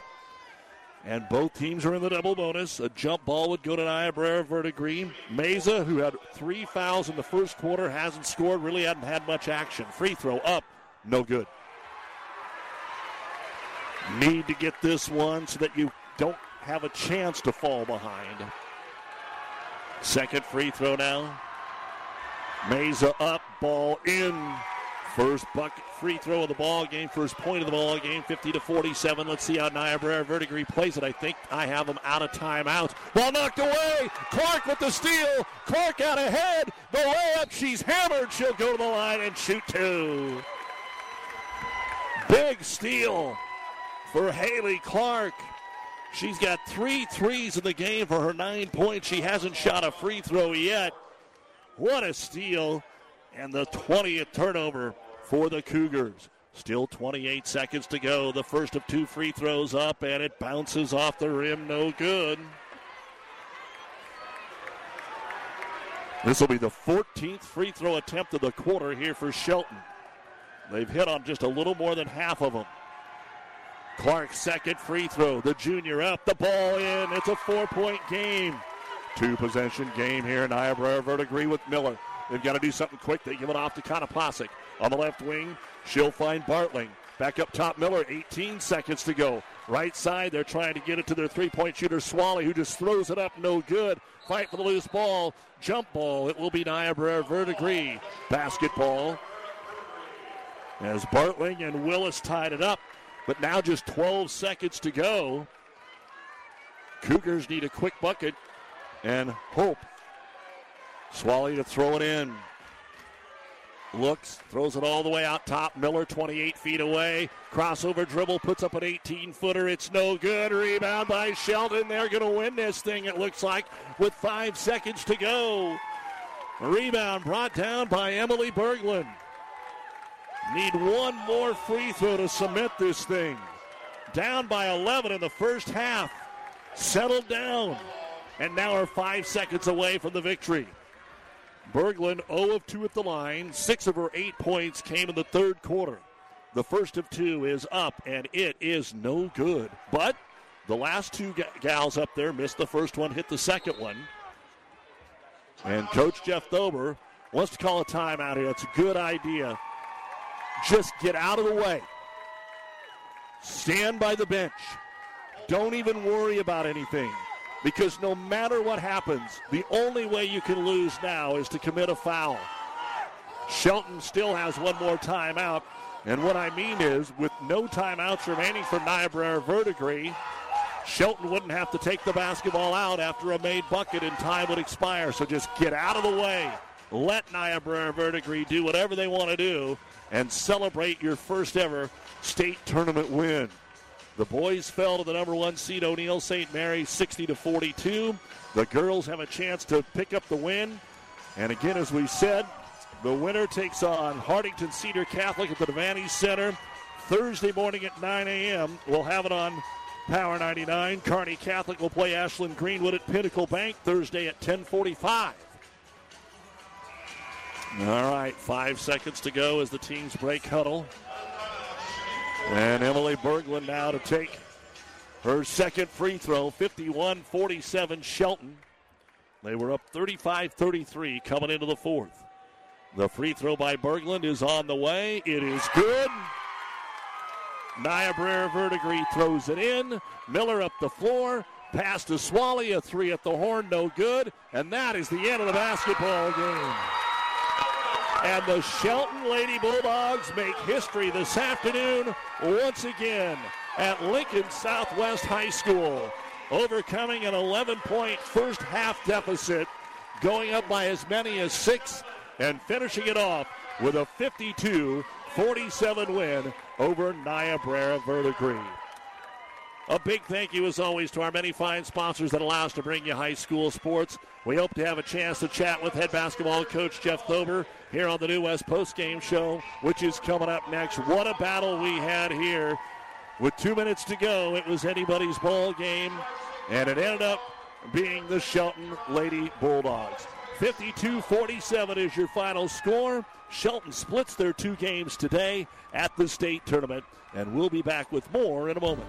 And both teams are in the double bonus. A jump ball would go to Niobrara Verdigre. Meza, who had three fouls in the first quarter, hasn't scored, really hadn't had much action. Free throw up, no good. Need to get this one so that you don't have a chance to fall behind. Second free throw now. Meza up, ball in. First bucket free throw of the ball game, first point of the ball game, fifty to forty-seven. Let's see how Niobrara Verdigre plays it. I think I have them out of timeout. Ball knocked away. Clark with the steal. Clark out ahead. The layup. She's hammered. She'll go to the line and shoot two. Big steal for Haley Clark. She's got three threes in the game for her nine points. She hasn't shot a free throw yet. What a steal. And the twentieth turnover for the Cougars. Still twenty-eight seconds to go. The first of two free throws up, and it bounces off the rim. No good. This will be the fourteenth free throw attempt of the quarter here for Shelton. They've hit on just a little more than half of them. Clark's second free throw. The junior up. The ball in. It's a four-point game. Two-possession game here. Niobrara Verdigre with Miller. They've got to do something quick. They give it off to Konopasek. On the left wing, she'll find Bartling. Back up top, Miller, eighteen seconds to go. Right side, they're trying to get it to their three-point shooter, Swally, who just throws it up, no good. Fight for the loose ball. Jump ball. It will be Niobrara Verdigre. Basketball. As Bartling and Willis tied it up, but now just twelve seconds to go. Cougars need a quick bucket and hope. Swally to throw it in. Looks, throws it all the way out top. Miller twenty-eight feet away. Crossover dribble, puts up an eighteen-footer. It's no good. Rebound by Sheldon. They're going to win this thing, it looks like, with five seconds to go. Rebound brought down by Emily Berglund. Need one more free throw to cement this thing. Down by eleven in the first half. Settled down. And now are five seconds away from the victory. Berglund zero of two at the line. Six of her eight points came in the third quarter. The first of two is up, and it is no good. But the last two g- gals up there missed the first one, hit the second one. And Coach Jeff Thober wants to call a timeout here. It's a good idea. Just get out of the way. Stand by the bench. Don't even worry about anything. Because no matter what happens, the only way you can lose now is to commit a foul. Shelton still has one more timeout. And what I mean is, with no timeouts remaining for Niobrara Verdigre, Shelton wouldn't have to take the basketball out after a made bucket and time would expire. So just get out of the way. Let Niobrara Verdigre do whatever they want to do and celebrate your first ever state tournament win. The boys fell to the number one seed, O'Neill Saint Mary's, sixty to forty-two. The girls have a chance to pick up the win. And again, as we said, the winner takes on Hartington Cedar Catholic at the Devaney Center Thursday morning at nine a.m. We'll have it on Power ninety-nine. Kearney Catholic will play Ashland Greenwood at Pinnacle Bank Thursday at ten forty-five. All right, five seconds to go as the teams break huddle. And Emily Berglund now to take her second free throw, fifty-one forty-seven Shelton. They were up thirty-five thirty-three coming into the fourth. The free throw by Berglund is on the way. It is good. Niobrara Verdigre throws it in. Miller up the floor. Pass to Swally, a three at the horn, no good. And that is the end of the basketball game. And the Shelton Lady Bulldogs make history this afternoon once again at Lincoln Southwest High School, overcoming an eleven-point first half deficit, going up by as many as six, and finishing it off with a fifty-two forty-seven win over Niobrara Verdigre. A big thank you, as always, to our many fine sponsors that allow us to bring you high school sports. We hope to have a chance to chat with head basketball coach Jeff Thober here on the New West postgame show, which is coming up next. What a battle we had here. With two minutes to go, it was anybody's ball game, and it ended up being the Shelton Lady Bulldogs. fifty-two forty-seven is your final score. Shelton splits their two games today at the state tournament, and we'll be back with more in a moment.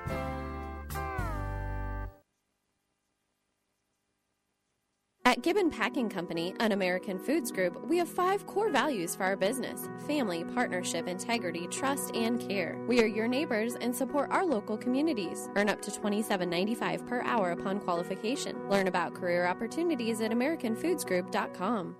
At Gibbon Packing Company, an American Foods Group, we have five core values for our business: family, partnership, integrity, trust, and care. We are your neighbors and support our local communities. Earn up to twenty-seven dollars and ninety-five cents per hour upon qualification. Learn about career opportunities at American Foods Group dot com.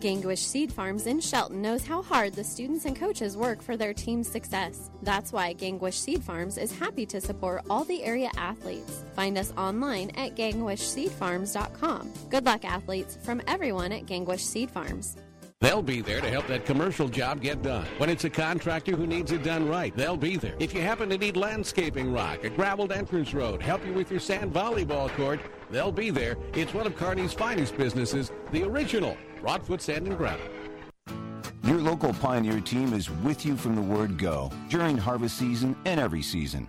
Ganguish Seed Farms in Shelton knows how hard the students and coaches work for their team's success. That's why Ganguish Seed Farms is happy to support all the area athletes. Find us online at ganguish seed farms dot com. Good luck, athletes, from everyone at Ganguish Seed Farms. They'll be there to help that commercial job get done. When it's a contractor who needs it done right, they'll be there. If you happen to need landscaping rock, a graveled entrance road, help you with your sand volleyball court, they'll be there. It's one of Kearney's finest businesses, the original Broadfoot Sand and Gravel. Your local Pioneer team is with you from the word go, during harvest season and every season.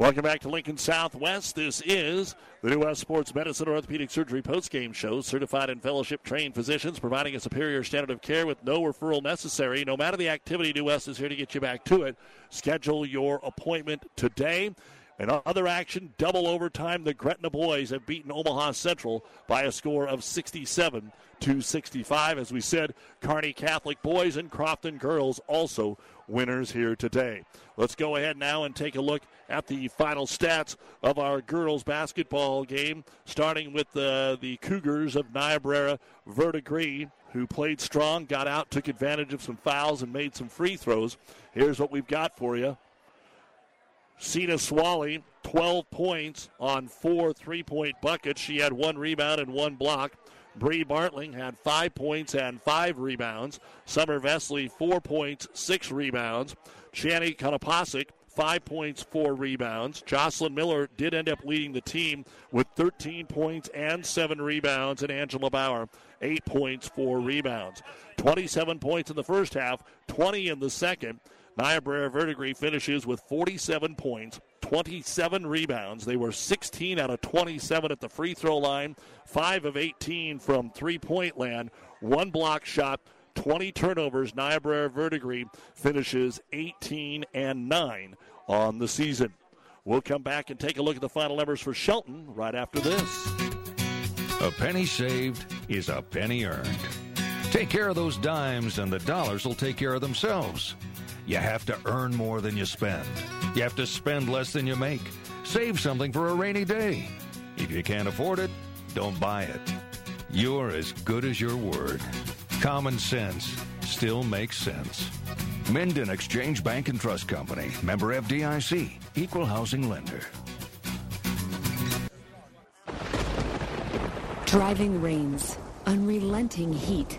Welcome back to Lincoln Southwest. This is the New West Sports Medicine Orthopedic Surgery Postgame Show. Certified and fellowship-trained physicians providing a superior standard of care with no referral necessary. No matter the activity, New West is here to get you back to it. Schedule your appointment today. In other action, double overtime, the Gretna boys have beaten Omaha Central by a score of sixty-seven to sixty-five. As we said, Kearney Catholic boys and Crofton girls also winners here today. Let's go ahead now and take a look at the final stats of our girls basketball game, starting with uh, the Cougars of Niobrara Verdigre, who played strong, got out, took advantage of some fouls, and made some free throws. Here's what we've got for you. Sina Swally, twelve points on four three-point buckets. She had one rebound and one block. Bree Breithop had five points and five rebounds. Summer Vesley, four points, six rebounds. Shani Konopasek, five points, four rebounds. Jocelyn Miller did end up leading the team with thirteen points and seven rebounds. And Angela Bauer, eight points, four rebounds. twenty-seven points in the first half, twenty in the second. Niobrara Verdigre finishes with forty-seven points, twenty-seven rebounds. They were sixteen out of twenty-seven at the free throw line, five of eighteen from three-point land, one block shot, twenty turnovers. Niobrara Verdigre finishes eighteen and nine on the season. We'll come back and take a look at the final numbers for Shelton right after this. A penny saved is a penny earned. Take care of those dimes and the dollars will take care of themselves. You have to earn more than you spend. You have to spend less than you make. Save something for a rainy day. If you can't afford it, don't buy it. You're as good as your word. Common sense still makes sense. Minden Exchange Bank and Trust Company. Member F D I C. Equal housing lender. Driving rains, unrelenting heat,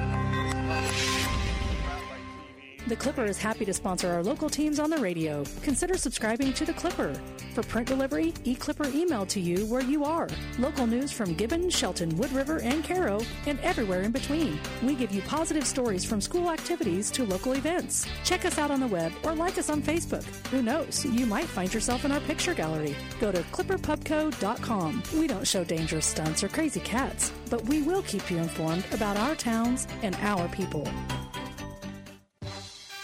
The Clipper is happy to sponsor our local teams on the radio. Consider subscribing to The Clipper. For print delivery, eClipper email to you where you are. Local news from Gibbon, Shelton, Wood River, and Caro, and everywhere in between. We give you positive stories from school activities to local events. Check us out on the web or like us on Facebook. Who knows? You might find yourself in our picture gallery. Go to Clipper Pub Co dot com. We don't show dangerous stunts or crazy cats, but we will keep you informed about our towns and our people.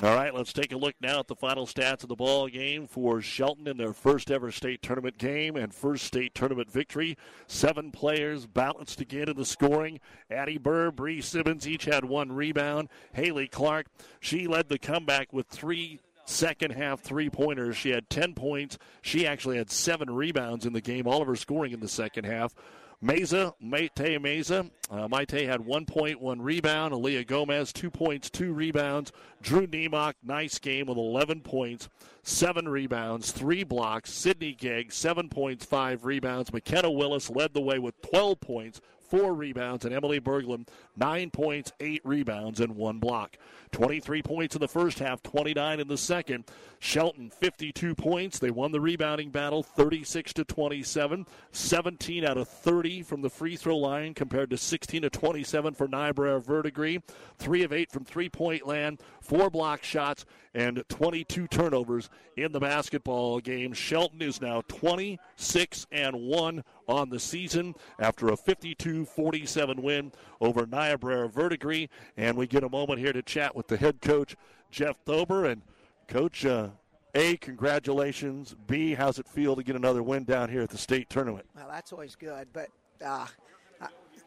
All right, let's take a look now at the final stats of the ball game for Shelton in their first ever state tournament game and first state tournament victory. Seven players balanced again in the scoring. Addie Burr, Bree Simmons each had one rebound. Haley Clark, she led the comeback with three second half three-pointers. She had ten points. She actually had seven rebounds in the game, all of her scoring in the second half. Meza, Maite Meza. Uh, Maite had one point, one rebound. Aaliyah Gomez, two points, two rebounds. Drew Nemok, nice game with eleven points, seven rebounds, three blocks. Sydney Gegg, seven points, five rebounds. McKenna Willis led the way with twelve points, four rebounds. And Emily Berglund, nine points, eight rebounds, and one block. twenty-three points in the first half, twenty-nine in the second. Shelton, fifty-two points. They won the rebounding battle, thirty-six to twenty-seven. seventeen out of thirty from the free throw line compared to sixteen to twenty-seven for Niobrara Verdigre. three of eight from three-point land, four block shots, and twenty-two turnovers in the basketball game. Shelton is now twenty-six and one on the season after a fifty-two forty-seven win over Niobrara Verdigre. And we get a moment here to chat with the head coach, Jeff Thober. And Coach, uh, A, congratulations. B, how's it feel to get another win down here at the state tournament? Well, that's always good, but uh,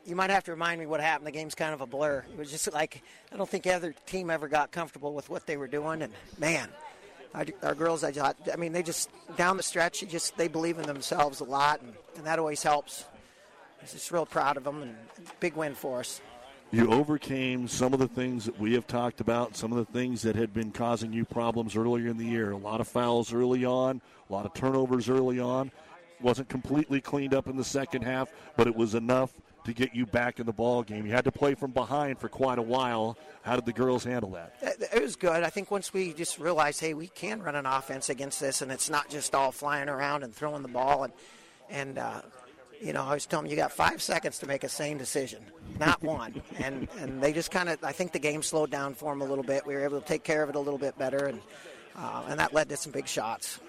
you might have to remind me what happened. The game's kind of a blur. It was just like I don't think the other team ever got comfortable with what they were doing. And, man, our, our girls, I, just, I mean, they just, down the stretch, you just they believe in themselves a lot, and, and that always helps. I'm just real proud of them, and big win for us. You overcame some of the things that we have talked about, some of the things that had been causing you problems earlier in the year. A lot of fouls early on, a lot of turnovers early on. Wasn't completely cleaned up in the second half, but it was enough to get you back in the ball game. You had to play from behind for quite a while. How did the girls handle that? It was good. I think once we just realized, hey, we can run an offense against this, and it's not just all flying around and throwing the ball and and uh, you know, I was telling them, you got five seconds to make a sane decision, not one. and and they just kind of, I think the game slowed down for them a little bit. We were able to take care of it a little bit better, and uh, and that led to some big shots.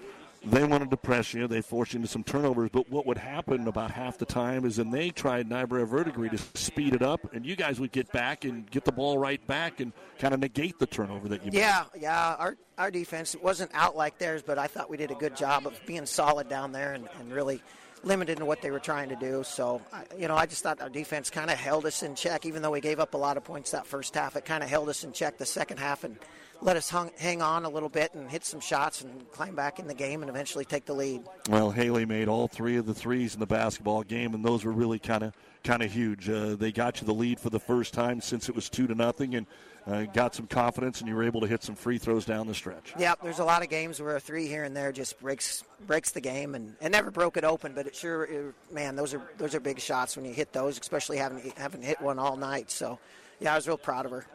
They wanted to press you. They forced you into some turnovers. But what would happen about half the time is then they tried Niobrara Verdigre to speed it up, and you guys would get back and get the ball right back and kind of negate the turnover that you yeah, made. Yeah, yeah. Our, our defense wasn't out like theirs, but I thought we did a good job of being solid down there and, and really limited in what they were trying to do. So, you know, I just thought our defense kind of held us in check. Even though we gave up a lot of points that first half, it kind of held us in check the second half and let us hung, hang on a little bit and hit some shots and climb back in the game and eventually take the lead. Well, Haley made all three of the threes in the basketball game, and those were really kind of kind of huge. Uh, they got you the lead for the first time since it was two to nothing, and uh, got some confidence, and you were able to hit some free throws down the stretch. Yeah, there's a lot of games where a three here and there just breaks breaks the game, and, and never broke it open. But it sure, it, man, those are those are big shots when you hit those, especially having having hit one all night. So, yeah, I was real proud of her.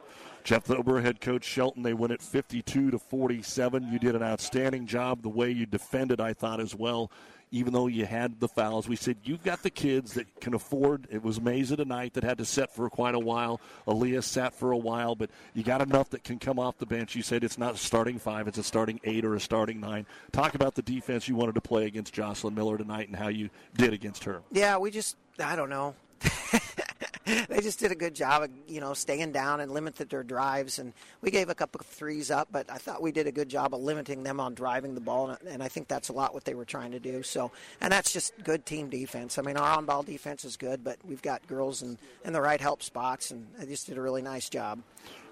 Jeff Thober, head coach Shelton, they win it fifty-two to forty-seven. You did an outstanding job the way you defended, I thought, as well, even though you had the fouls. We said, you've got the kids that can afford. It was Meza tonight that had to sit for quite a while. Aaliyah sat for a while, but you got enough that can come off the bench. You said it's not a starting five, it's a starting eight or a starting nine. Talk about the defense you wanted to play against Jocelyn Miller tonight and how you did against her. Yeah, we just, I don't know. They just did a good job of, you know, staying down and limited their drives. And we gave a couple of threes up, but I thought we did a good job of limiting them on driving the ball, and I think that's a lot what they were trying to do. So, and that's just good team defense. I mean, our on-ball defense is good, but we've got girls in, in the right help spots, and they just did a really nice job.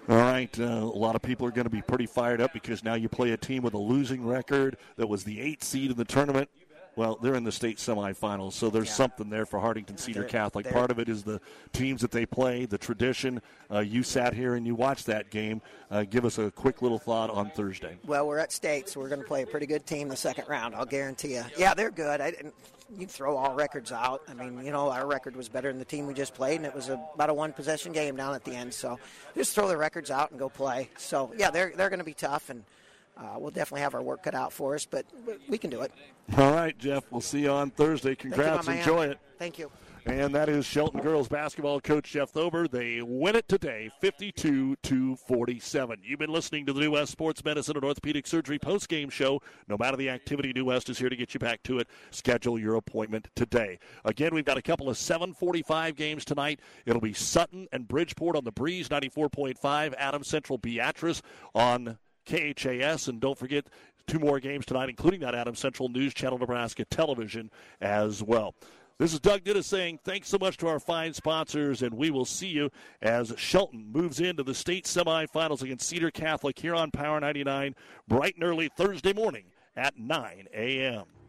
All right, uh, a lot of people are going to be pretty fired up because now you play a team with a losing record that was the eighth seed in the tournament. Well, they're in the state semifinals, so there's yeah. something there for Hartington Cedar they're, Catholic. They're, Part of it is the teams that they play, the tradition. Uh, you sat here and you watched that game. Uh, give us a quick little thought on Thursday. Well, we're at state, so we're going to play a pretty good team the second round, I'll guarantee you. Yeah, they're good. I didn't, you throw all records out. I mean, you know, our record was better than the team we just played, and it was a, about a one-possession game down at the end. So just throw the records out and go play. So, yeah, they're they're going to be tough, and Uh, we'll definitely have our work cut out for us, but we can do it. All right, Jeff. We'll see you on Thursday. Congrats. You, enjoy it. Thank you. And that is Shelton girls basketball coach Jeff Thober. They win it today, fifty-two to forty-seven. You've been listening to the New West Sports Medicine and Orthopedic Surgery postgame show. No matter the activity, New West is here to get you back to it. Schedule your appointment today. Again, we've got a couple of seven forty-five games tonight. It'll be Sutton and Bridgeport on the Breeze, ninety-four point five. Adams Central Beatrice on K H A S, and don't forget two more games tonight, including that Adams Central News Channel Nebraska television as well. This is Doug Duda saying thanks so much to our fine sponsors, and we will see you as Shelton moves into the state semifinals against Cedar Catholic here on Power ninety-nine bright and early Thursday morning at nine a.m.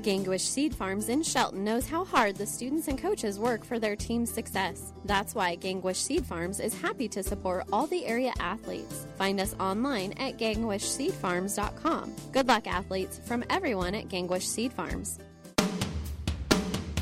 Ganguish Seed Farms in Shelton knows how hard the students and coaches work for their team's success. That's why Ganguish Seed Farms is happy to support all the area athletes. Find us online at ganguish seed farms dot com. Good luck, athletes, from everyone at Ganguish Seed Farms.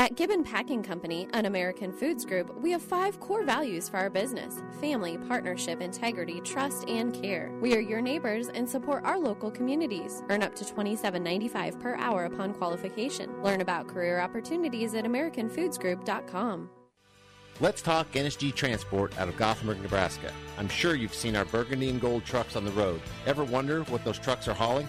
At Gibbon Packing Company, an American Foods Group, we have five core values for our business: family, partnership, integrity, trust, and care. We are your neighbors and support our local communities. Earn up to twenty-seven dollars and ninety-five cents per hour upon qualification. Learn about career opportunities at american foods group dot com. Let's talk N S G Transport out of Gothenburg, Nebraska. I'm sure you've seen our burgundy and gold trucks on the road. Ever wonder what those trucks are hauling?